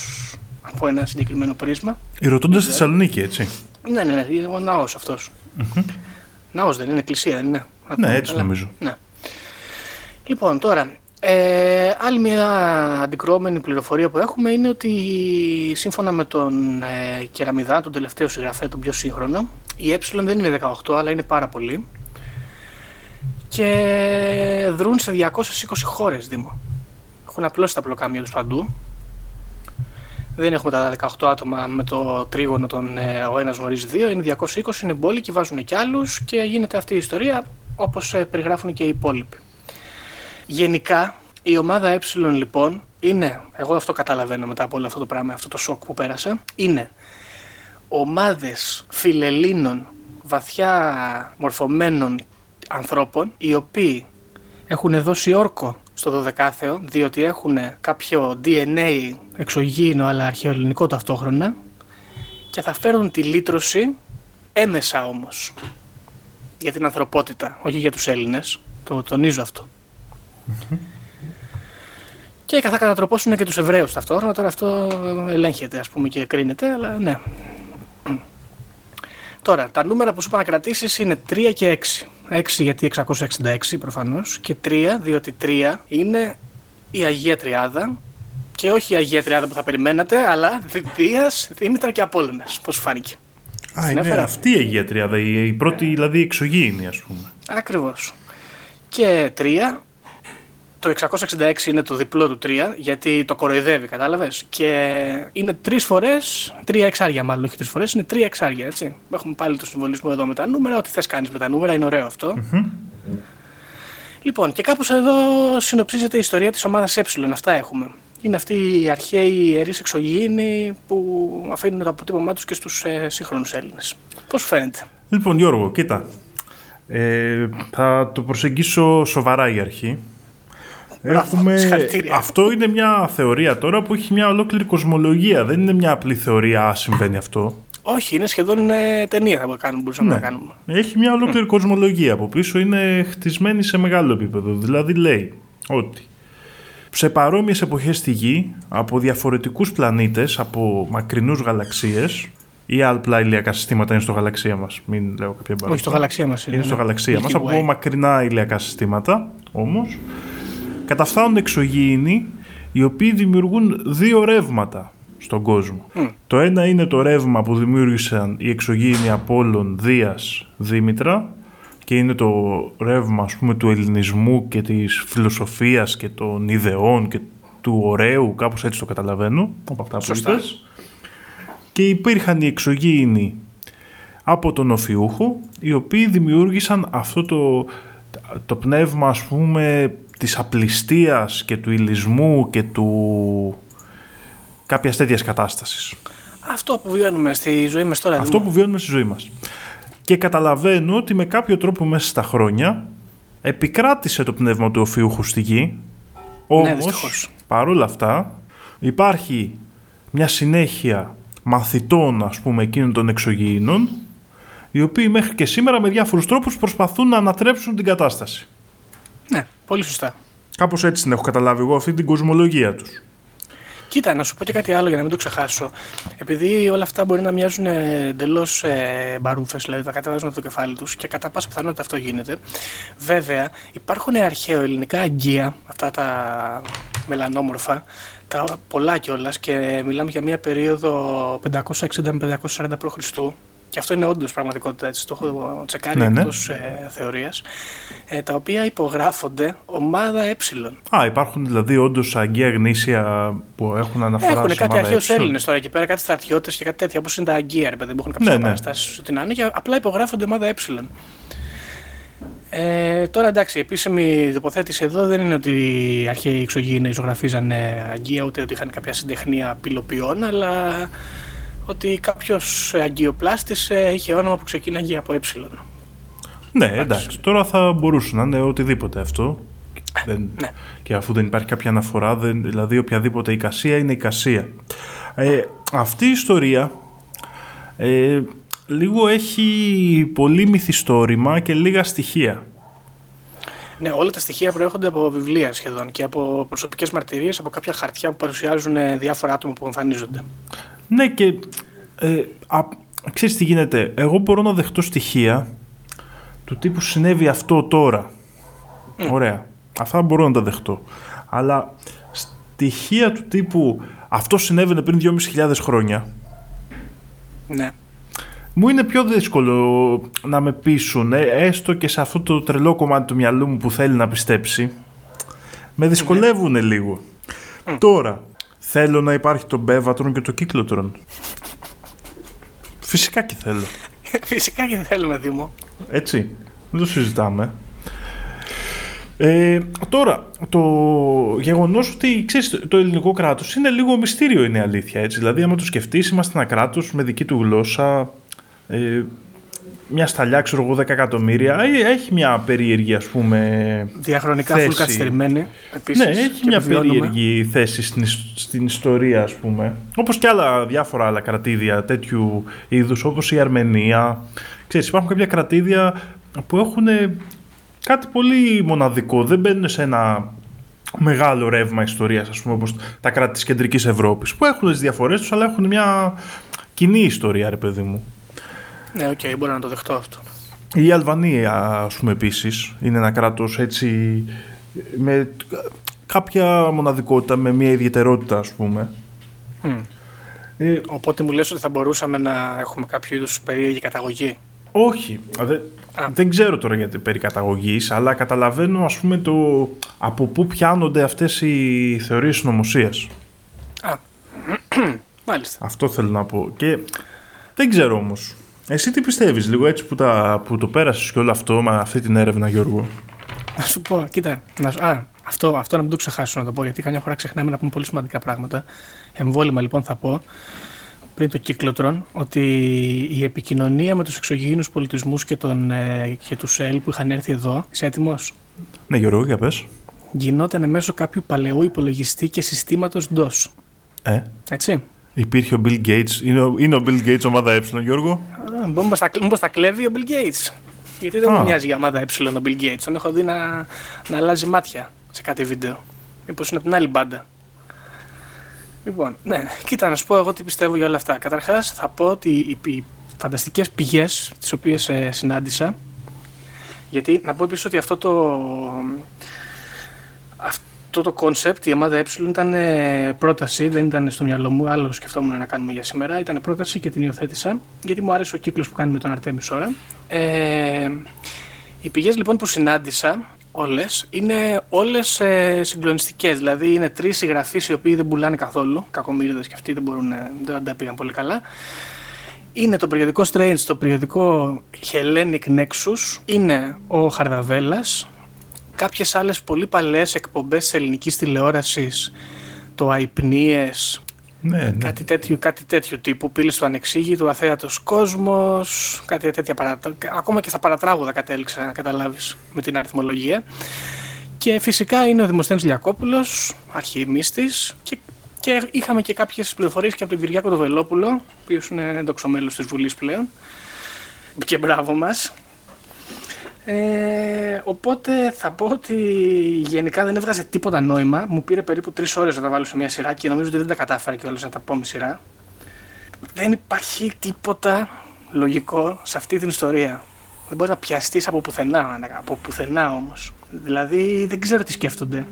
από ένα συγκεκριμένο πρίσμα. Η Ροτόντα στη Θεσσαλονίκη, έτσι. Ναι, ναι, ναι, ο ναός αυτός. Mm-hmm. Ναός δεν είναι, εκκλησία δεν είναι. Ναι, έτσι καλά. Νομίζω. Ναι. Λοιπόν, τώρα, ε, άλλη μια αντικρουόμενη πληροφορία που έχουμε είναι ότι σύμφωνα με τον ε, Κεραμιδά, τον τελευταίο συγγραφέα, τον πιο σύγχρονο, η Έψιλον δεν είναι δεκαοκτώ, αλλά είναι πάρα πολύ και δρούν σε διακόσιες είκοσι χώρες, Δήμο. Έχουν απλώσει τα πλοκάμια τους παντού. Δεν έχουμε τα δεκαοκτώ άτομα με το τρίγωνο, τον, ε, ο ένας γνωρίζει δύο, είναι διακόσιοι είκοσι, είναι πόλη και βάζουν κι άλλους και γίνεται αυτή η ιστορία όπως ε, περιγράφουν και οι υπόλοιποι. Γενικά, η ομάδα Ε λοιπόν είναι, εγώ αυτό καταλαβαίνω μετά από όλο αυτό το πράγμα, αυτό το σοκ που πέρασε, είναι ομάδες φιλελλήνων, βαθιά μορφωμένων ανθρώπων, οι οποίοι έχουν δώσει όρκο στο δωδεκάθεο, διότι έχουν κάποιο ντι εν έι εξωγήινο αλλά αρχαιοελληνικό ταυτόχρονα και θα φέρουν τη λύτρωση έμεσα όμως για την ανθρωπότητα, όχι για τους Έλληνες, το τονίζω αυτό. Mm-hmm. Και θα κατατροπώσουν και τους Εβραίους ταυτόχρονα. Τώρα αυτό ελέγχεται, ας πούμε, και κρίνεται, αλλά ναι. Τώρα, τα νούμερα που σου είπα να κρατήσεις είναι τρία και έξι. έξι γιατί εξακόσια εξήντα έξι προφανώς, και τρία διότι τρία είναι η Αγία Τριάδα και όχι η Αγία Τριάδα που θα περιμένατε, αλλά Διδίας, Δήμητρα και Απόλλωνας, πώς φάνηκε. Α, είναι αυτή η Αγία Τριάδα, η πρώτη δηλαδή εξωγήινη, ας πούμε. Ακριβώς. Και τρία. Το εξακόσια εξήντα έξι είναι το διπλό του τρία, γιατί το κοροϊδεύει, κατάλαβες. Και είναι τρεις φορές, τρία εξάρια μάλλον, όχι τρεις φορές, είναι τρία εξάρια, έτσι. Έχουμε πάλι το συμβολισμό εδώ με τα νούμερα, ό,τι θες κάνεις με τα νούμερα, είναι ωραίο αυτό. Mm-hmm. Λοιπόν, και κάπως εδώ συνοψίζεται η ιστορία της ομάδας Ε, αυτά έχουμε. Είναι αυτοί οι αρχαίοι ιερείς εξωγήινοι που αφήνουν το αποτύπωμά τους και στους ε, σύγχρονους Έλληνες. Πώς φαίνεται. Λοιπόν, Γιώργο, κοίτα. Ε, θα το προσεγγίσω σοβαρά η αρχή. Έχουμε... Αυτό είναι μια θεωρία τώρα που έχει μια ολόκληρη κοσμολογία. Δεν είναι μια απλή θεωρία, συμβαίνει αυτό. Όχι, είναι σχεδόν ε, ταινία θα κάνουμε, μπορούσαμε ναι. να κάνουμε. Έχει μια ολόκληρη mm. κοσμολογία από πίσω, είναι χτισμένη σε μεγάλο επίπεδο. Δηλαδή λέει ότι σε παρόμοιες εποχές στη Γη, από διαφορετικούς πλανήτες, από μακρινούς γαλαξίες, ή απλά ηλιακά συστήματα είναι στο γαλαξία μας. Μην λέω κάποια μπαρά. Όχι, στο γαλαξία μας. Είναι, είναι στο γαλαξία μας, από μακρινά ηλιακά συστήματα όμως. Καταφθάνουν εξωγήινοι οι οποίοι δημιουργούν δύο ρεύματα στον κόσμο. Mm. Το ένα είναι το ρεύμα που δημιούργησαν οι εξωγήινοι Απόλλων, Δίας, Δήμητρα και είναι το ρεύμα, ας πούμε, του ελληνισμού και της φιλοσοφίας και των ιδεών και του ωραίου, κάπως έτσι το καταλαβαίνω από αυτά που είπες. Και υπήρχαν οι εξωγήινοι από τον Οφιούχο οι οποίοι δημιούργησαν αυτό το, το πνεύμα, ας πούμε, της απληστίας και του υλισμού και του κάποιας τέτοιας κατάστασης. Αυτό που βιώνουμε στη ζωή μας τώρα. Αυτό που βιώνουμε στη ζωή μας. Και καταλαβαίνω ότι με κάποιο τρόπο μέσα στα χρόνια επικράτησε το πνεύμα του Οφιούχου στη Γη. Όμως, ναι, παρόλα αυτά, υπάρχει μια συνέχεια μαθητών, ας πούμε, εκείνων των εξωγήινων, οι οποίοι μέχρι και σήμερα με διάφορους τρόπους προσπαθούν να ανατρέψουν την κατάσταση. Ναι, πολύ σωστά. Κάπως έτσι την έχω καταλάβει εγώ αυτή την κοσμολογία τους. Κοίτα, να σου πω και κάτι άλλο για να μην το ξεχάσω. Επειδή όλα αυτά μπορεί να μοιάζουν εντελώς ε, μπαρούφες, δηλαδή τα κατεβάζουν από το κεφάλι τους και κατά πάσα πιθανότητα αυτό γίνεται. Βέβαια, υπάρχουν αρχαιοελληνικά αγγεία, αυτά τα μελανόμορφα, τα πολλά κιόλας, και μιλάμε για μια περίοδο πεντακόσια εξήντα με πεντακόσια σαράντα π.Χ. Και αυτό είναι όντως πραγματικότητα, έτσι, το έχω τσεκάρει ναι, ναι. εκτός ε, θεωρίας, ε, τα οποία υπογράφονται ομάδα Ε. Α, υπάρχουν δηλαδή όντως αγγεία γνήσια που έχουν αναφορά έχουν σε ομάδα Ε. Έχουν κάτι αρχαίους Έλληνες τώρα εκεί πέρα, κάτι στρατιώτες και κάτι τέτοια, όπως είναι τα αγγεία, ρε παιδί, που έχουν κάποιες ναι, παραστάσεις ότι να είναι, και απλά υπογράφονται ομάδα Ε. Ε, τώρα εντάξει, η επίσημη τοποθέτηση εδώ δεν είναι ότι οι αρχαίοι εξωγήινοι ζωγραφίζανε αγγεία, ούτε ότι είχαν κάποια συντεχνία πυλοποιών, αλλά ότι κάποιος αγγειοπλάστης είχε όνομα που ξεκίναγε από Ε. Ναι, εντάξει. Τώρα θα μπορούσε να είναι οτιδήποτε αυτό. Δεν... Ναι. Και αφού δεν υπάρχει κάποια αναφορά, δεν... δηλαδή οποιαδήποτε εικασία είναι εικασία. Ε, αυτή η ιστορία ε, λίγο έχει πολύ μυθιστόρημα και λίγα στοιχεία. Ναι, όλα τα στοιχεία προέρχονται από βιβλία σχεδόν και από προσωπικές μαρτυρίες, από κάποια χαρτιά που παρουσιάζουν διάφορα άτομα που εμφανίζονται. Ναι, και ε, α, ξέρεις τι γίνεται. Εγώ μπορώ να δεχτώ στοιχεία του τύπου συνέβη αυτό τώρα. Mm. Ωραία. Αυτά μπορώ να τα δεχτώ. Αλλά στοιχεία του τύπου αυτό συνέβαινε πριν δυόμισι χιλιάδες χρόνια. Ναι. Μου είναι πιο δύσκολο να με πείσουν, έστω και σε αυτό το τρελό κομμάτι του μυαλού μου που θέλει να πιστέψει. Με δυσκολεύουν mm. λίγο. Mm. Τώρα, θέλω να υπάρχει το Bevatron και το Cyclotron. Φυσικά και θέλω. Φυσικά και θέλουμε, Δήμο. Έτσι, δεν το συζητάμε. Ε, τώρα, το γεγονός ότι ξέρεις, το ελληνικό κράτος είναι λίγο μυστήριο, είναι η αλήθεια. Έτσι. Δηλαδή, άμα το σκεφτείς, είμαστε ένα κράτος με δική του γλώσσα, ε, μια σταλιά, ξέρω εγώ, δέκα εκατομμύρια. Έχει μια περίεργη, ας πούμε. Διαχρονικά φουλ καθυστερημένη. Ναι, έχει μια περίεργη θέση στην, στην ιστορία, ας πούμε. Όπως και άλλα, διάφορα άλλα κρατήδια τέτοιου είδους, όπως η Αρμενία. Ξέρεις, υπάρχουν κάποια κρατήδια που έχουν κάτι πολύ μοναδικό, δεν μπαίνουν σε ένα μεγάλο ρεύμα ιστορίας, ας πούμε, όπως τα κράτη της κεντρικής Ευρώπης, που έχουν τις διαφορές τους, αλλά έχουν μια κοινή ιστορία, ρε παιδί μου. Ναι, οκ, okay, μπορώ να το δεχτώ αυτό. Η Αλβανία, ας πούμε, επίσης, είναι ένα κράτος έτσι, με κάποια μοναδικότητα, με μια ιδιαιτερότητα, ας πούμε. Mm. Ε, Οπότε μου λες ότι θα μπορούσαμε να έχουμε κάποιο είδους περίεργη καταγωγή. Όχι, δε, δεν ξέρω τώρα για την περικαταγωγής, αλλά καταλαβαίνω, ας πούμε, το από πού πιάνονται αυτές οι θεωρίες συνωμοσίας. Α, μάλιστα. Αυτό θέλω να πω. Και δεν ξέρω όμως. Εσύ τι πιστεύεις λίγο έτσι που, τα, που το πέρασες και όλο αυτό με αυτή την έρευνα, Γιώργο? Να σου πω, κοίτα, να σου, α, αυτό, αυτό να μην το ξεχάσω να το πω, γιατί καμιά φορά ξεχνάμε να πούμε πολύ σημαντικά πράγματα. Εμβόλυμα λοιπόν θα πω. Πριν το Cyclotron, ότι η επικοινωνία με τους εξωγήινους πολιτισμούς και, τον, ε, και τους Σέλ που είχαν έρθει εδώ, είσαι έτοιμος? Ναι, Γιώργο, για πες. Γινόταν μέσω κάποιου παλαιού υπολογιστή και συστήματος ντος. Ε. Έτσι. Υπήρχε ο Bill Gates. Είναι ο, είναι ο Bill Gates ομάδα ε, Γιώργο. Μήπως τα κλέβει ο Bill Gates. Γιατί δεν μου μοιάζει για ομάδα ε ο Bill Gates. Τον έχω δει να, να αλλάζει μάτια σε κάτι βίντεο. Μήπως είναι από την άλλη μπάντα. Λοιπόν, ναι, κοίτα να σου πω εγώ τι πιστεύω για όλα αυτά. Καταρχάς θα πω ότι οι φανταστικές πηγές τις οποίες ε, συνάντησα, γιατί να πω επίσης ότι αυτό το αυτό το concept, η ομάδα ε ήταν ε, πρόταση, δεν ήταν στο μυαλό μου, άλλο σκεφτόμουν να κάνουμε για σήμερα, ήταν πρόταση και την υιοθέτησα, γιατί μου άρεσε ο κύκλος που κάνει με τον Artemis Sorra. Ε, οι πηγές λοιπόν που συνάντησα, όλες, είναι όλες ε, συγκλονιστικές. Δηλαδή, είναι τρεις συγγραφείς οι οποίοι δεν πουλάνε καθόλου. Κακομοίριδες και αυτοί δεν, μπορούν, δεν τα πήγαν πολύ καλά. Είναι το περιοδικό Strange, το περιοδικό Hellenic Nexus. Είναι ο Χαρδαβέλλας. Κάποιες άλλες πολύ παλαιές εκπομπές της ελληνικής τηλεόρασης. Το Αϊπνίες. Ναι, ναι. Κάτι, τέτοιο, κάτι τέτοιο τύπου. Πύλες του Ανεξήγητου, Αθέατος Κόσμος, κάτι τέτοια παρατράγουδα. Ακόμα και στα παρατράγουδα κατέληξα να καταλάβεις με την αριθμολογία. Και φυσικά είναι ο Δημοσθένης Λιακόπουλος, αρχιμίστης. Και, και είχαμε και κάποιες πληροφορίες και από τον Κυριάκο τον Βελόπουλο, ο οποίος είναι έντοξο μέλος της Βουλής πλέον. Και μπράβο μας. Ε, οπότε θα πω ότι γενικά δεν έβγαζε τίποτα νόημα. Μου πήρε περίπου τρεις ώρες να τα βάλω σε μια σειρά και νομίζω ότι δεν τα κατάφερα κιόλας να τα πω με σειρά. Δεν υπάρχει τίποτα λογικό σε αυτή την ιστορία. Δεν μπορεί να πιαστείς από πουθενά, από πουθενά όμως. Δηλαδή δεν ξέρω τι σκέφτονται.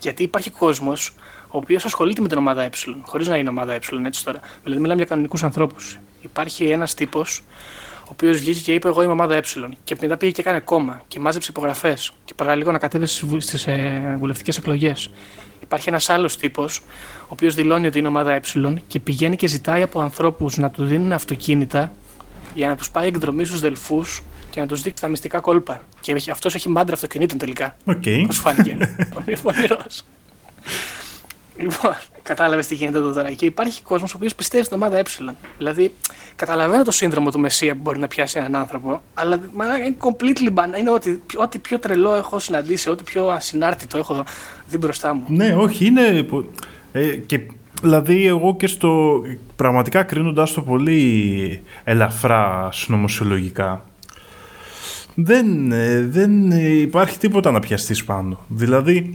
Γιατί υπάρχει κόσμος ο οποίος ασχολείται με την ομάδα ε, χωρίς να είναι ομάδα ε, έτσι τώρα. Δηλαδή μιλάμε για κανονικούς ανθρώπους. Υπάρχει ένας τύπος ο οποίος βγήκε και είπε: εγώ είμαι ομάδα ε. Και μετά πήγε και έκανε κόμμα και μάζεψε υπογραφές. Και παρά λίγο να κατέβησε στις βουλευτικές εκλογές. Υπάρχει ένας άλλος τύπος, ο οποίος δηλώνει ότι είναι ομάδα ε και πηγαίνει και ζητάει από ανθρώπους να του δίνουν αυτοκίνητα για να τους πάει εκδρομή στους Δελφούς και να τους δείξει τα μυστικά κόλπα. Και αυτός έχει μάντρα αυτοκινήτων τελικά. Οκ. Okay. Πώς φάνηκε. Πολύ φοβερός. Λοιπόν, κατάλαβες τι γίνεται εδώ τώρα. Και υπάρχει κόσμος ο οποίος πιστεύει στην ομάδα ε. Δηλαδή, καταλαβαίνω το σύνδρομο του Μεσσία που μπορεί να πιάσει έναν άνθρωπο, αλλά είναι completely banal. Είναι ό,τι, ό,τι πιο τρελό έχω συναντήσει, ό,τι πιο ασυνάρτητο έχω δει μπροστά μου. Ναι, όχι, είναι. Ε, και Δηλαδή εγώ και στο, πραγματικά κρίνοντας το πολύ ελαφρά συνωμοσιολογικά, δεν, δεν υπάρχει τίποτα να πιαστείς πάνω. Δηλαδή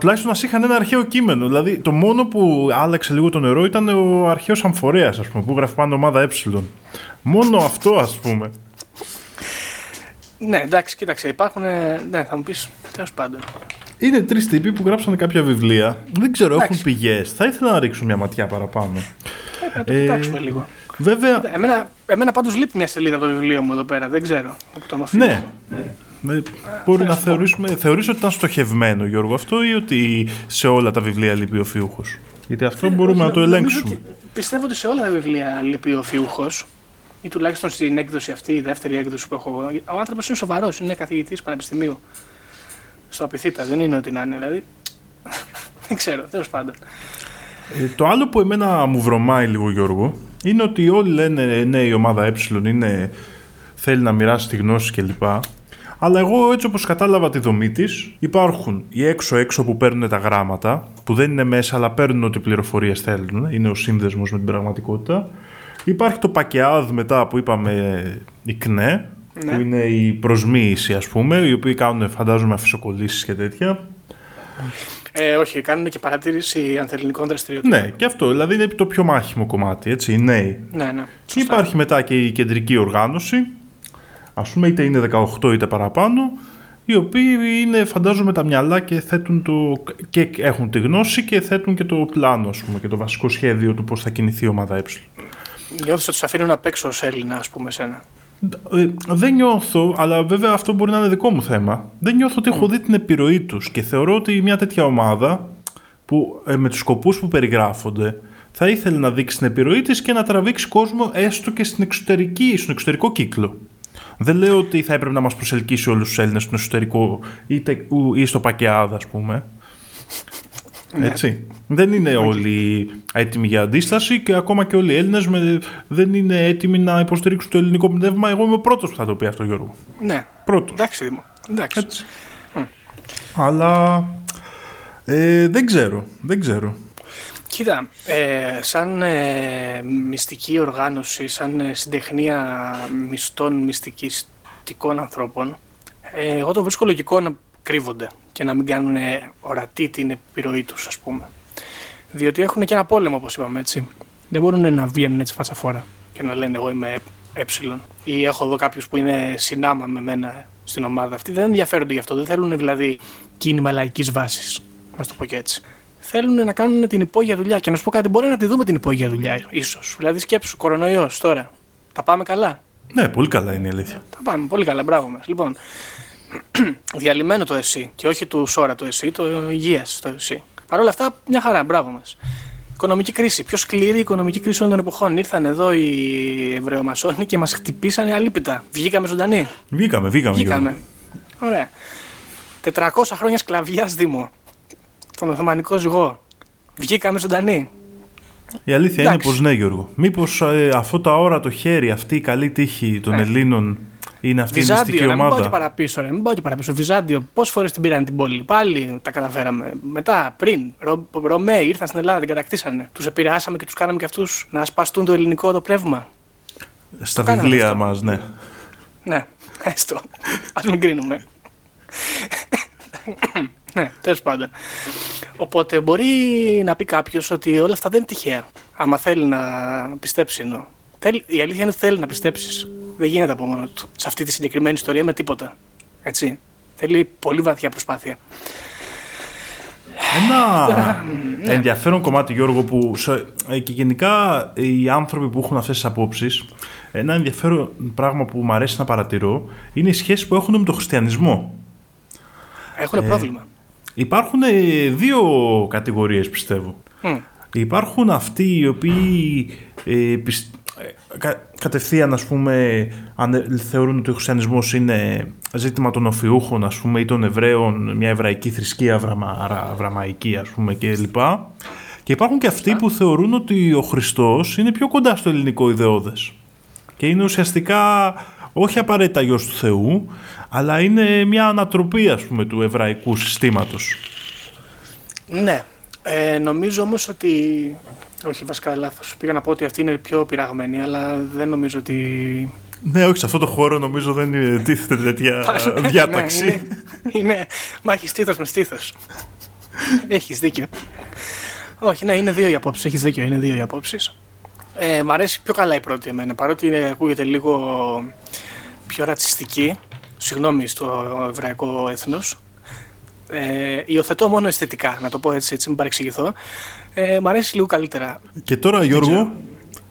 τουλάχιστον μας είχαν ένα αρχαίο κείμενο. Δηλαδή το μόνο που άλλαξε λίγο το νερό ήταν ο αρχαίος αμφορέας, ας πούμε, που γράφει πάνω ομάδα Έψιλον. Μόνο αυτό, ας πούμε. Ναι, εντάξει, κοίταξε, υπάρχουν, ναι, θα μου πεις, τέλος πάντων. Είναι τρεις τύποι που γράψαν κάποια βιβλία. Δεν ξέρω, εντάξει, έχουν πηγές. Θα ήθελα να ρίξουν μια ματιά παραπάνω. Ε, να το κοιτάξουμε ε, λίγο. Βέβαια. Εμένα, εμένα πάντως λείπει μια σελίδα από το βιβλίο μου εδώ πέρα. Δεν ξέρω. Ναι. ναι. Μπορεί να θεωρήσουμε. Θεωρήσω ότι ήταν στοχευμένο, Γιώργο, αυτό, ή ότι σε όλα τα βιβλία λείπει ο Φιούχος. Γιατί αυτό ε, μπορούμε νομίζω, να το ελέγξουμε. Πιστεύω ότι σε όλα τα βιβλία λείπει ο Φιούχος. Ή τουλάχιστον στην έκδοση αυτή, η δεύτερη έκδοση που έχω. Ο άνθρωπος είναι σοβαρός. Είναι καθηγητής πανεπιστημίου. Στο απειθήτα, δεν είναι ότι να είναι, δηλαδή. Δεν ξέρω, τέλος πάντων. Ε, το άλλο που εμένα μου βρωμάει λίγο, Γιώργο, είναι ότι όλοι λένε ναι, η ομάδα Ε είναι, θέλει να μοιράσει τη γνώση κλπ. Αλλά εγώ, έτσι όπως κατάλαβα τη δομή της, υπάρχουν οι έξω-έξω που παίρνουν τα γράμματα, που δεν είναι μέσα, αλλά παίρνουν ό,τι πληροφορίες θέλουν. Είναι ο σύνδεσμος με την πραγματικότητα. Υπάρχει το PaKEAD μετά που είπαμε, η ΚΝΕ. Ναι. Που είναι η προσμοίηση, ας πούμε, οι οποίοι κάνουν, φαντάζομαι, αφισοκολλήσεις και τέτοια. Ε, όχι, κάνουν και παρατήρηση ανθελληνικών δραστηριοτήτων. Ναι, και αυτό. Δηλαδή είναι το πιο μάχημο κομμάτι, έτσι, οι νέοι. Ναι, ναι. Υπάρχει σωστά. Μετά και η κεντρική οργάνωση, ας πούμε, είτε είναι δεκαοκτώ είτε παραπάνω, οι οποίοι είναι, φαντάζομαι, τα μυαλά και, θέτουν το... και έχουν τη γνώση και θέτουν και το πλάνο, ας πούμε, και το βασικό σχέδιο του πώς θα κινηθεί η ομάδα Ε. Νιώθω ότι τους αφήνουν απ' έξω ως Έλληνα, ας πούμε, σένα. Δεν νιώθω, αλλά βέβαια αυτό μπορεί να είναι δικό μου θέμα. Δεν νιώθω ότι έχω δει την επιρροή τους και θεωρώ ότι μια τέτοια ομάδα που με τους σκοπούς που περιγράφονται θα ήθελε να δείξει την επιρροή της και να τραβήξει κόσμο έστω και στην εξωτερική, στον εξωτερικό κύκλο. Δεν λέω ότι θα έπρεπε να μας προσελκύσει όλους τους Έλληνες στον εσωτερικό είτε, ή στο PaKEAD, ας πούμε. Έτσι. Δεν είναι όλοι έτοιμοι για αντίσταση και ακόμα και όλοι οι Έλληνες με... δεν είναι έτοιμοι να υποστηρίξουν το ελληνικό πνεύμα. Εγώ είμαι ο πρώτος που θα το πει αυτό, Γιώργο. Ναι. Πρώτος. Εντάξει, Δήμο. Εντάξει. Mm. Αλλά ε, δεν ξέρω. Δεν ξέρω. Κοίτα, ε, σαν ε, μυστική οργάνωση, σαν ε, συντεχνία μυστών μυστικιστικών ανθρώπων, ε, εγώ το βρίσκω λογικό να κρύβονται και να μην κάνουν ορατή την επιρροή τους, ας πούμε. Διότι έχουν και ένα πόλεμο, όπως είπαμε, έτσι. Δεν μπορούν να βγαίνουν έτσι φασαφόρα και να λένε εγώ είμαι ε, ε ή έχω εδώ κάποιους που είναι συνάμα με μένα στην ομάδα αυτή. Δεν ενδιαφέρονται γι' αυτό, δεν θέλουν δηλαδή κίνημα λαϊκής βάσης, ας το πω και έτσι. Θέλουν να κάνουν την υπόγεια δουλειά και να σου πω κάτι, μπορεί να τη δούμε την υπόγεια δουλειά ίσως. Δηλαδή σκέψου, κορονοϊός τώρα, τα πάμε καλά. Ναι, πολύ καλά είναι η αλήθεια. Τα πάμε πολύ καλά, μπράβο μας. Λοιπόν, διαλυμένο το ΕΣΥ και όχι του Sorra το ΕΣΥ, το Υγείας το ΕΣΥ. Παρ' όλα αυτά, μια χαρά, μπράβο μας. Οικονομική κρίση. Πιο σκληρή οικονομική κρίση όλων των εποχών. Ήρθαν εδώ οι Εβραιομασόνοι και μας χτυπήσανε αλίπητα. Βγήκαμε ζωντανοί. Βγήκαμε, βγήκαμε. βγήκαμε. Ωραία. τετρακόσια χρόνια σκλαβιάς, Δήμο. Τον Οθωμανικό ζυγό. Βγήκαμε ζωντανοί. Η αλήθεια εντάξει. Είναι πως ναι, Γιώργο. Μήπως ε, αυτό τα ώρα το χέρι, αυτή η καλή τύχη των ε. Ελλήνων. Είναι αυτή Βυζάντιο, η μυστική ομάδα. Μην πάω και παραπίσω, ρε. Μην πάω και παραπίσω. Βυζάντιο, πόσες φορές την πήραν την πόλη. Πάλι τα καταφέραμε. Μετά, πριν, Ρο, Ρωμαίοι ήρθαν στην Ελλάδα, την κατακτήσανε. Τους επηρεάσαμε και τους κάναμε και αυτούς να σπαστούν το ελληνικό το πνεύμα. Στα το βιβλία μας, ναι. Ναι, έστω. Ας μην κρίνουμε. Ναι, τέλος πάντων. Οπότε μπορεί να πει κάποιος ότι όλα αυτά δεν είναι τυχαία. Άμα θέλει να πιστέψει, εννοώ. Η αλήθεια είναι ότι θέλει να πιστέψεις. Δεν γίνεται από μόνο του. Σε αυτή τη συγκεκριμένη ιστορία με τίποτα. Έτσι. Θέλει πολύ βαθιά προσπάθεια. Ένα ναι. ενδιαφέρον κομμάτι, Γιώργο, που και γενικά οι άνθρωποι που έχουν αυτές τις απόψεις, ένα ενδιαφέρον πράγμα που μου αρέσει να παρατηρώ είναι οι σχέσεις που έχουν με τον χριστιανισμό. Έχουν ε, πρόβλημα. Υπάρχουν δύο κατηγορίες, πιστεύω. Mm. Υπάρχουν αυτοί οι οποίοι ε, πιστεύουν. Κα, κατευθείαν, ας πούμε, αν θεωρούν ότι ο χριστιανισμός είναι ζήτημα των οφιούχων, ας πούμε, ή των Εβραίων, μια εβραϊκή θρησκεία, αβραμα, αβραμαϊκή, ας πούμε, κλπ. Και υπάρχουν και αυτοί που θεωρούν ότι ο Χριστός είναι πιο κοντά στο ελληνικό ιδεώδες και είναι ουσιαστικά όχι απαραίτητα γιος του Θεού, αλλά είναι μια ανατροπή, ας πούμε, του εβραϊκού συστήματος. Ναι. Ε, νομίζω όμως ότι... Όχι, βασικά λάθος. Πήγα να πω ότι αυτή είναι πιο πειραγμένη, αλλά δεν νομίζω ότι... Ναι, όχι, σε αυτό το χώρο νομίζω δεν τίθεται τέτοια διάταξη. Ναι, είναι, είναι μάχη στήθος με στήθος. Έχεις δίκιο. Όχι, ναι, είναι δύο οι απόψεις. Έχεις δίκιο, είναι δύο οι απόψεις. Ε, μ' αρέσει πιο καλά η πρώτη εμένα, παρότι είναι, ακούγεται λίγο πιο ρατσιστική. Συγγνώμη στο εβραϊκό έθνος. Ε, υιοθετώ μόνο αισθητικά, να το πω έτσι, έτσι μην παρεξηγηθώ. Ε, μ' αρέσει λίγο καλύτερα. Και τώρα, Γιώργο,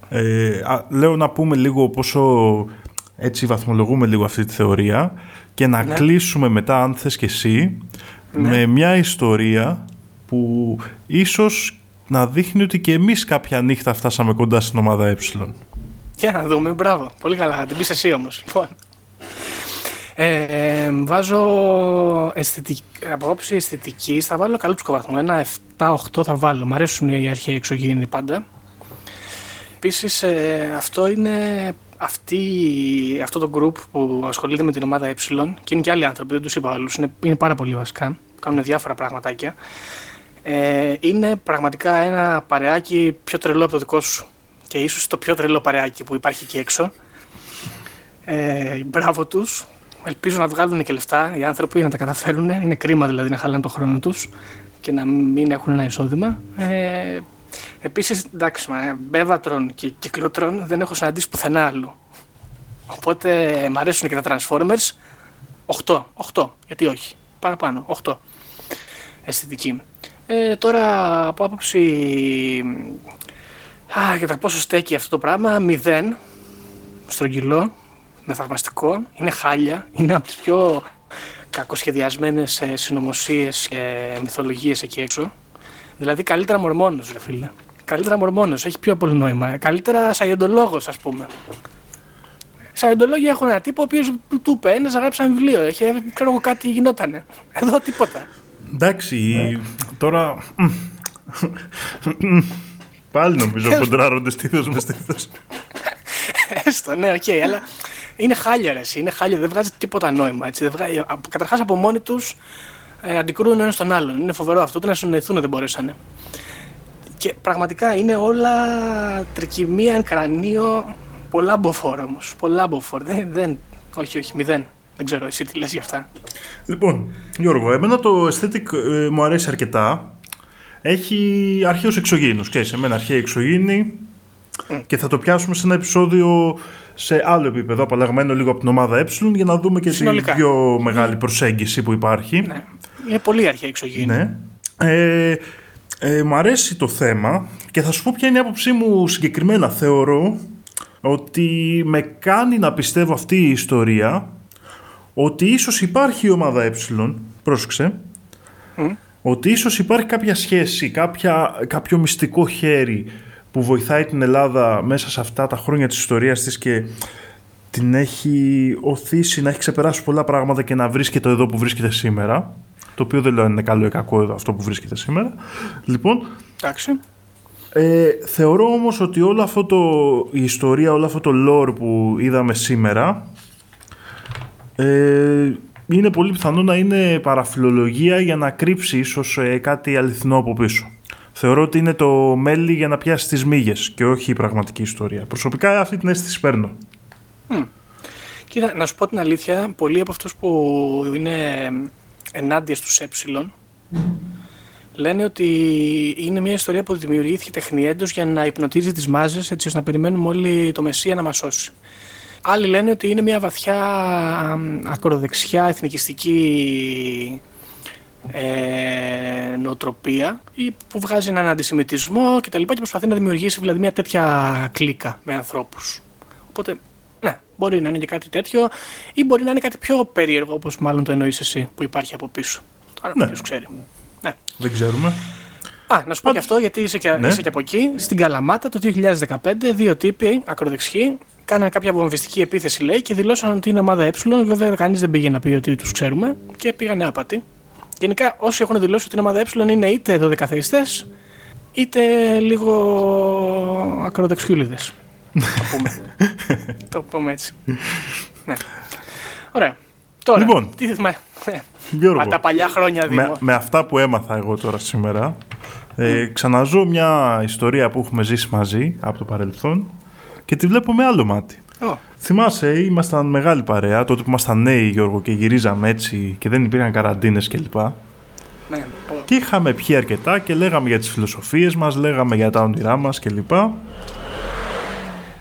ε, α, λέω να πούμε λίγο πόσο έτσι βαθμολογούμε λίγο αυτή τη θεωρία και να ναι. κλείσουμε μετά, αν θες και εσύ, ναι. με μια ιστορία που ίσως να δείχνει ότι και εμείς κάποια νύχτα φτάσαμε κοντά στην ομάδα Ε. Για να δούμε, μπράβο. Πολύ καλά, θα την πεις εσύ όμως. Λοιπόν. Ε, ε, βάζω αισθητική, από όψη αισθητικής, θα βάλω καλούτσικο βαθμό, ένα επτά οχτώ θα βάλω. Μ' αρέσουν οι αρχαίοι εξωγήινοι πάντα. Επίσης ε, αυτό είναι αυτή, αυτό το group που ασχολείται με την ομάδα Ε και είναι και άλλοι άνθρωποι, δεν τους είπα άλλους, είναι, είναι πάρα πολύ βασικά, κάνουν διάφορα πραγματάκια. Ε, είναι πραγματικά ένα παρεάκι πιο τρελό από το δικό σου και ίσως το πιο τρελό παρεάκι που υπάρχει εκεί έξω. Ε, μπράβο τους. Ελπίζω να βγάλουν και λεφτά οι άνθρωποι, να τα καταφέρουν. Είναι κρίμα δηλαδή να χαλάνε τον χρόνο τους και να μην έχουν ένα εισόδημα. Ε, επίσης, εντάξει, Bevatron και Cyclotron δεν έχω συναντήσει πουθενά άλλου. Οπότε μ' αρέσουν και τα Transformers. οκτώ, οκτώ, γιατί όχι. Παραπάνω, οκτώ. Αισθητική. Ε, τώρα από άποψη. Α, για τα πόσο στέκει αυτό το πράγμα, μηδέν στρογγυλό. Με θαυμαστικό, είναι χάλια, είναι από τις πιο κακοσχεδιασμένες συνωμοσίες και μυθολογίες εκεί έξω. Δηλαδή καλύτερα μορμόνος, ρε φίλε. Καλύτερα μορμόνος, έχει πιο πολύ νόημα. Καλύτερα σαϊοντολόγος, ας πούμε. Σαϊοντολόγοι έχουν ένα τύπο ο οποίος του είπε, ένας γράψει ένα βιβλίο, έχει, ξέρω εγώ κάτι γινότανε. Εδώ τίποτα. Εντάξει, τώρα... Πάλι νομίζω κοντράρονται στήθος με στήθος. Έστω, ναι, οκ, αλλά... Είναι χάλια ρε, είναι χάλια, δεν βγάζει τίποτα νόημα. Έτσι, δεν βγάζει... Καταρχάς από μόνοι τους ε, αντικρούν ένας τον άλλον. Είναι φοβερό αυτό, ούτε να συνοηθούν δεν μπορέσανε. Και πραγματικά είναι όλα τρικυμία, κρανίο, πολλά μποφόρ όμως. Πολλά μποφόρ. Δεν, δεν, όχι, όχι, μηδέν. Δεν ξέρω εσύ τι λες για αυτά. Λοιπόν, Γιώργο, εμένα το aesthetic ε, μου αρέσει αρκετά. Έχει αρχαίους εξωγήινους, ξέρεις, εμένα αρχαίοι εξωγήινοι. Mm. Και θα το πιάσουμε σε ένα επεισόδιο σε άλλο επίπεδο, απαλλαγμένο λίγο από την ομάδα Ε, για να δούμε και συνολικά τη πιο μεγάλη προσέγγιση που υπάρχει. Ναι. Είναι πολύ αρχαία εξωγήινη. Ναι. Ε, ε, μ' αρέσει το θέμα και θα σου πω ποια είναι η άποψή μου συγκεκριμένα. Θεωρώ ότι με κάνει να πιστεύω αυτή η ιστορία ότι ίσως υπάρχει η ομάδα Ε, πρόσεξε, mm. ότι ίσως υπάρχει κάποια σχέση, κάποια, κάποιο μυστικό χέρι που βοηθάει την Ελλάδα μέσα σε αυτά τα χρόνια της ιστορίας της και την έχει οθήσει να έχει ξεπεράσει πολλά πράγματα και να βρίσκεται εδώ που βρίσκεται σήμερα. Το οποίο δεν λέω αν είναι καλό ή κακό εδώ αυτό που βρίσκεται σήμερα. Λοιπόν, ε, θεωρώ όμως ότι όλο αυτό το, η ιστορία, όλο αυτό το lore που είδαμε σήμερα ε, είναι πολύ πιθανό να είναι παραφιλολογία για να κρύψει ίσως ε, κάτι αληθινό από πίσω. Θεωρώ ότι είναι το μέλι για να πιάσει τις μύγες και όχι η πραγματική ιστορία. Προσωπικά αυτή την αίσθηση παίρνω. Mm. Κοίτα, να σου πω την αλήθεια, πολλοί από αυτούς που είναι ενάντια στους Ε λένε ότι είναι μια ιστορία που δημιουργήθηκε τεχνιέντως για να υπνοτίζει τις μάζες έτσι ώστε να περιμένουμε όλοι το Μεσσία να μας σώσει. Άλλοι λένε ότι είναι μια βαθιά ακροδεξιά εθνικιστική Ε, νοοτροπία ή που βγάζει έναν αντισημιτισμό και τα λοιπά και προσπαθεί να δημιουργήσει δηλαδή μια τέτοια κλίκα με ανθρώπους. Οπότε, ναι, μπορεί να είναι και κάτι τέτοιο ή μπορεί να είναι κάτι πιο περίεργο όπως μάλλον το εννοείς εσύ που υπάρχει από πίσω. Άρα ναι. Ποιος ξέρει. Ναι. Δεν ξέρουμε. Α, να σου πω Α, και αυτό γιατί είσαι και, ναι. είσαι και από εκεί. Στην Καλαμάτα το δύο χιλιάδες δεκαπέντε δύο τύποι ακροδεξιοί κάνανε κάποια βομβιστική επίθεση λέει και δηλώσαν ότι είναι ομάδα Ε. Βέβαια κανείς δεν πήγε να πει ότι τους ξέρουμε και πήγανε άπατοι. Γενικά, όσοι έχουν δηλώσει ότι η ομάδα Ε είναι είτε δωδεκαθεϊστές, είτε λίγο ακροδεξιούλιδες. Το πούμε. Το πούμε έτσι. Ναι. Ωραία. Τώρα, λοιπόν, τι θυμάμαι. Από τα παλιά χρόνια, Δήμο. Με, με αυτά που έμαθα εγώ τώρα σήμερα, Ε, ξαναζώ μια ιστορία που έχουμε ζήσει μαζί από το παρελθόν και τη βλέπω με άλλο μάτι. Oh. Θυμάσαι, ήμασταν μεγάλη παρέα τότε που ήμασταν νέοι, Γιώργο, και γυρίζαμε έτσι και δεν υπήρχαν καραντίνες κλπ. Ναι, και είχαμε πιει αρκετά και λέγαμε για τις φιλοσοφίες μας, λέγαμε για τα όνειρά μας κλπ.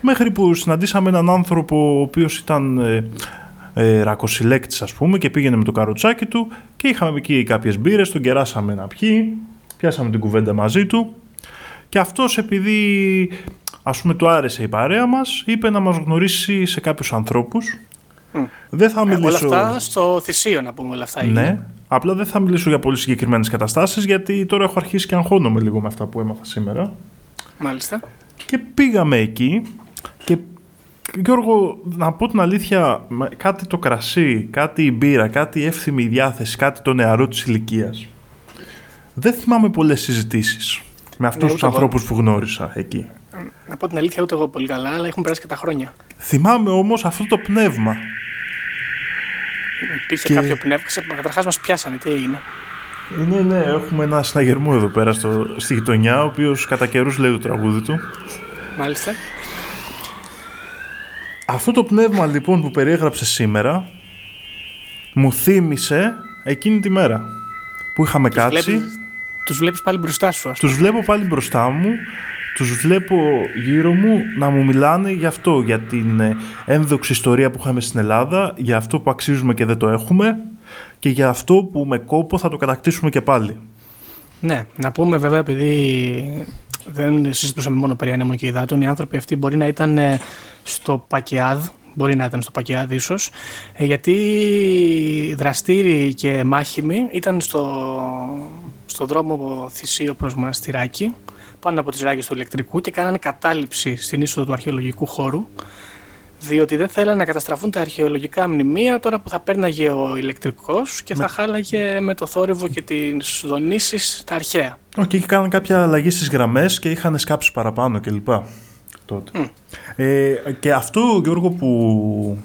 Μέχρι που συναντήσαμε έναν άνθρωπο ο οποίος ήταν ε, ε, ρακοσυλλέκτης, ας πούμε, και πήγαινε με το καροτσάκι του και είχαμε εκεί κάποιες μπύρες, τον κεράσαμε να πιει, πιάσαμε την κουβέντα μαζί του και αυτός, επειδή ας πούμε του άρεσε η παρέα μας, είπε να μας γνωρίσει σε κάποιους ανθρώπους. Mm. Δεν θα μιλήσω... ε, όλα αυτά στο Θησίο, να πούμε, όλα αυτά. Ναι. Είναι. Απλά δεν θα μιλήσω για πολύ συγκεκριμένες καταστάσεις, γιατί τώρα έχω αρχίσει και αγχώνομαι λίγο με αυτά που έμαθα σήμερα. Μάλιστα. Και πήγαμε εκεί και, Γιώργο, να πω την αλήθεια, κάτι το κρασί, κάτι η μπύρα, κάτι η εύθυμη διάθεση, κάτι το νεαρό της ηλικίας. Δεν θυμάμαι πολλές συζητήσεις με αυτούς, ναι, τους ανθρώπους που γνώρισα εκεί. Να πω την αλήθεια, ούτε εγώ πολύ καλά, αλλά έχουν περάσει και τα χρόνια. Θυμάμαι όμως αυτό το πνεύμα. Υπήρχε και... κάποιο πνεύμα, καταρχάς μας πιάσανε, τι έγινε. Ναι, ναι, έχουμε ένα συναγερμό εδώ πέρα στο, στη γειτονιά, ο οποίος κατά καιρούς λέει το τραγούδι του. Μάλιστα. Αυτό το πνεύμα λοιπόν που περιέγραψε σήμερα μου θύμισε εκείνη τη μέρα που είχαμε τους κάτσει. Βλέπεις, τους βλέπεις πάλι μπροστά σου, ας πούμε. Τους βλέπω πάλι μπροστά μου, τους βλέπω γύρω μου να μου μιλάνε γι' αυτό, για την ένδοξη ιστορία που είχαμε στην Ελλάδα, για αυτό που αξίζουμε και δεν το έχουμε, και για αυτό που με κόπο θα το κατακτήσουμε και πάλι. Ναι, να πούμε βέβαια, επειδή δεν συζητούσαμε μόνο περί ανέμων και υδάτων, οι άνθρωποι αυτοί μπορεί να ήταν στο PaKEAD, μπορεί να ήταν στο PaKEAD ίσως, γιατί δραστήριοι και μάχημοι ήταν στο, στο δρόμο Θησίο προς Μοναστηράκι, πάνω από τις ράγες του ηλεκτρικού, και κάνανε κατάληψη στην είσοδο του αρχαιολογικού χώρου, διότι δεν θέλανε να καταστραφούν τα αρχαιολογικά μνημεία τώρα που θα πέρναγε ο ηλεκτρικός και με... θα χάλαγε με το θόρυβο και τις δονήσεις τα αρχαία. Okay, και κάνανε κάποια αλλαγή στις γραμμές και είχαν σκάψει παραπάνω κλπ. Τότε. Mm. Ε, και αυτό, Γιώργο, που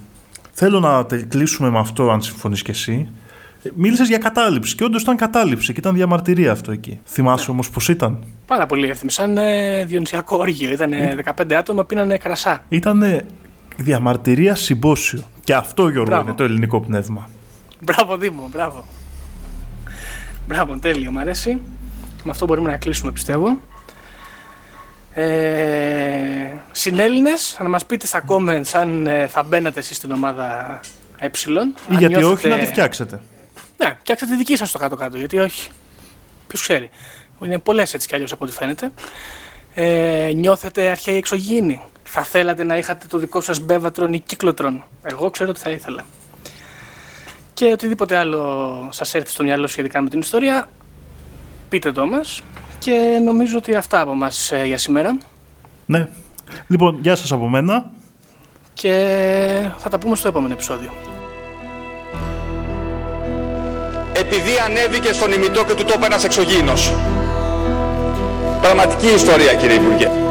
θέλω να κλείσουμε με αυτό, αν συμφωνείς και εσύ, μίλησες για κατάληψη και όντως ήταν κατάληψη και ήταν διαμαρτυρία αυτό εκεί. Θυμάσαι yeah. όμως πώς ήταν. Πάρα πολύ εύθυμη, σαν διονυσιακό όργιο. Ήτανε δεκαπέντε άτομα, πίνανε κρασά. Ήτανε διαμαρτυρία συμπόσιο. Και αυτό, Γιώργο, μπράβο. Είναι το ελληνικό πνεύμα. Μπράβο, Δήμο, μπράβο. Μπράβο, τέλειο, μου αρέσει. Με αυτό μπορούμε να κλείσουμε, πιστεύω. Ε, Συνέλληνες, να μας πείτε στα comments αν ε, θα μπαίνατε εσείς στην ομάδα ε. Ή γιατί νιώθετε... όχι, να τη φτιάξετε. Ναι, φτιάξετε τη δική σας στο κάτω-κάτω, γιατί όχι. Ποιος ξέρει. Είναι πολλές έτσι κι αλλιώς από ό,τι φαίνεται. Ε, νιώθετε αρχαίοι εξωγήινοι. Θα θέλατε να είχατε το δικό σας Bevatron ή Cyclotron. Εγώ ξέρω ότι θα ήθελα. Και οτιδήποτε άλλο σας έρθει στο μυαλό σχετικά με την ιστορία, πείτε το μας. Και νομίζω ότι αυτά από μας για σήμερα. Ναι. Λοιπόν, γεια σας από μένα. Και θα τα πούμε στο επόμενο επεισόδιο. Επειδή ανέβηκε στον ημιτό και του τόπου ένας εξωγήινος. Πραγματική ιστορία, κύριε Υπουργέ.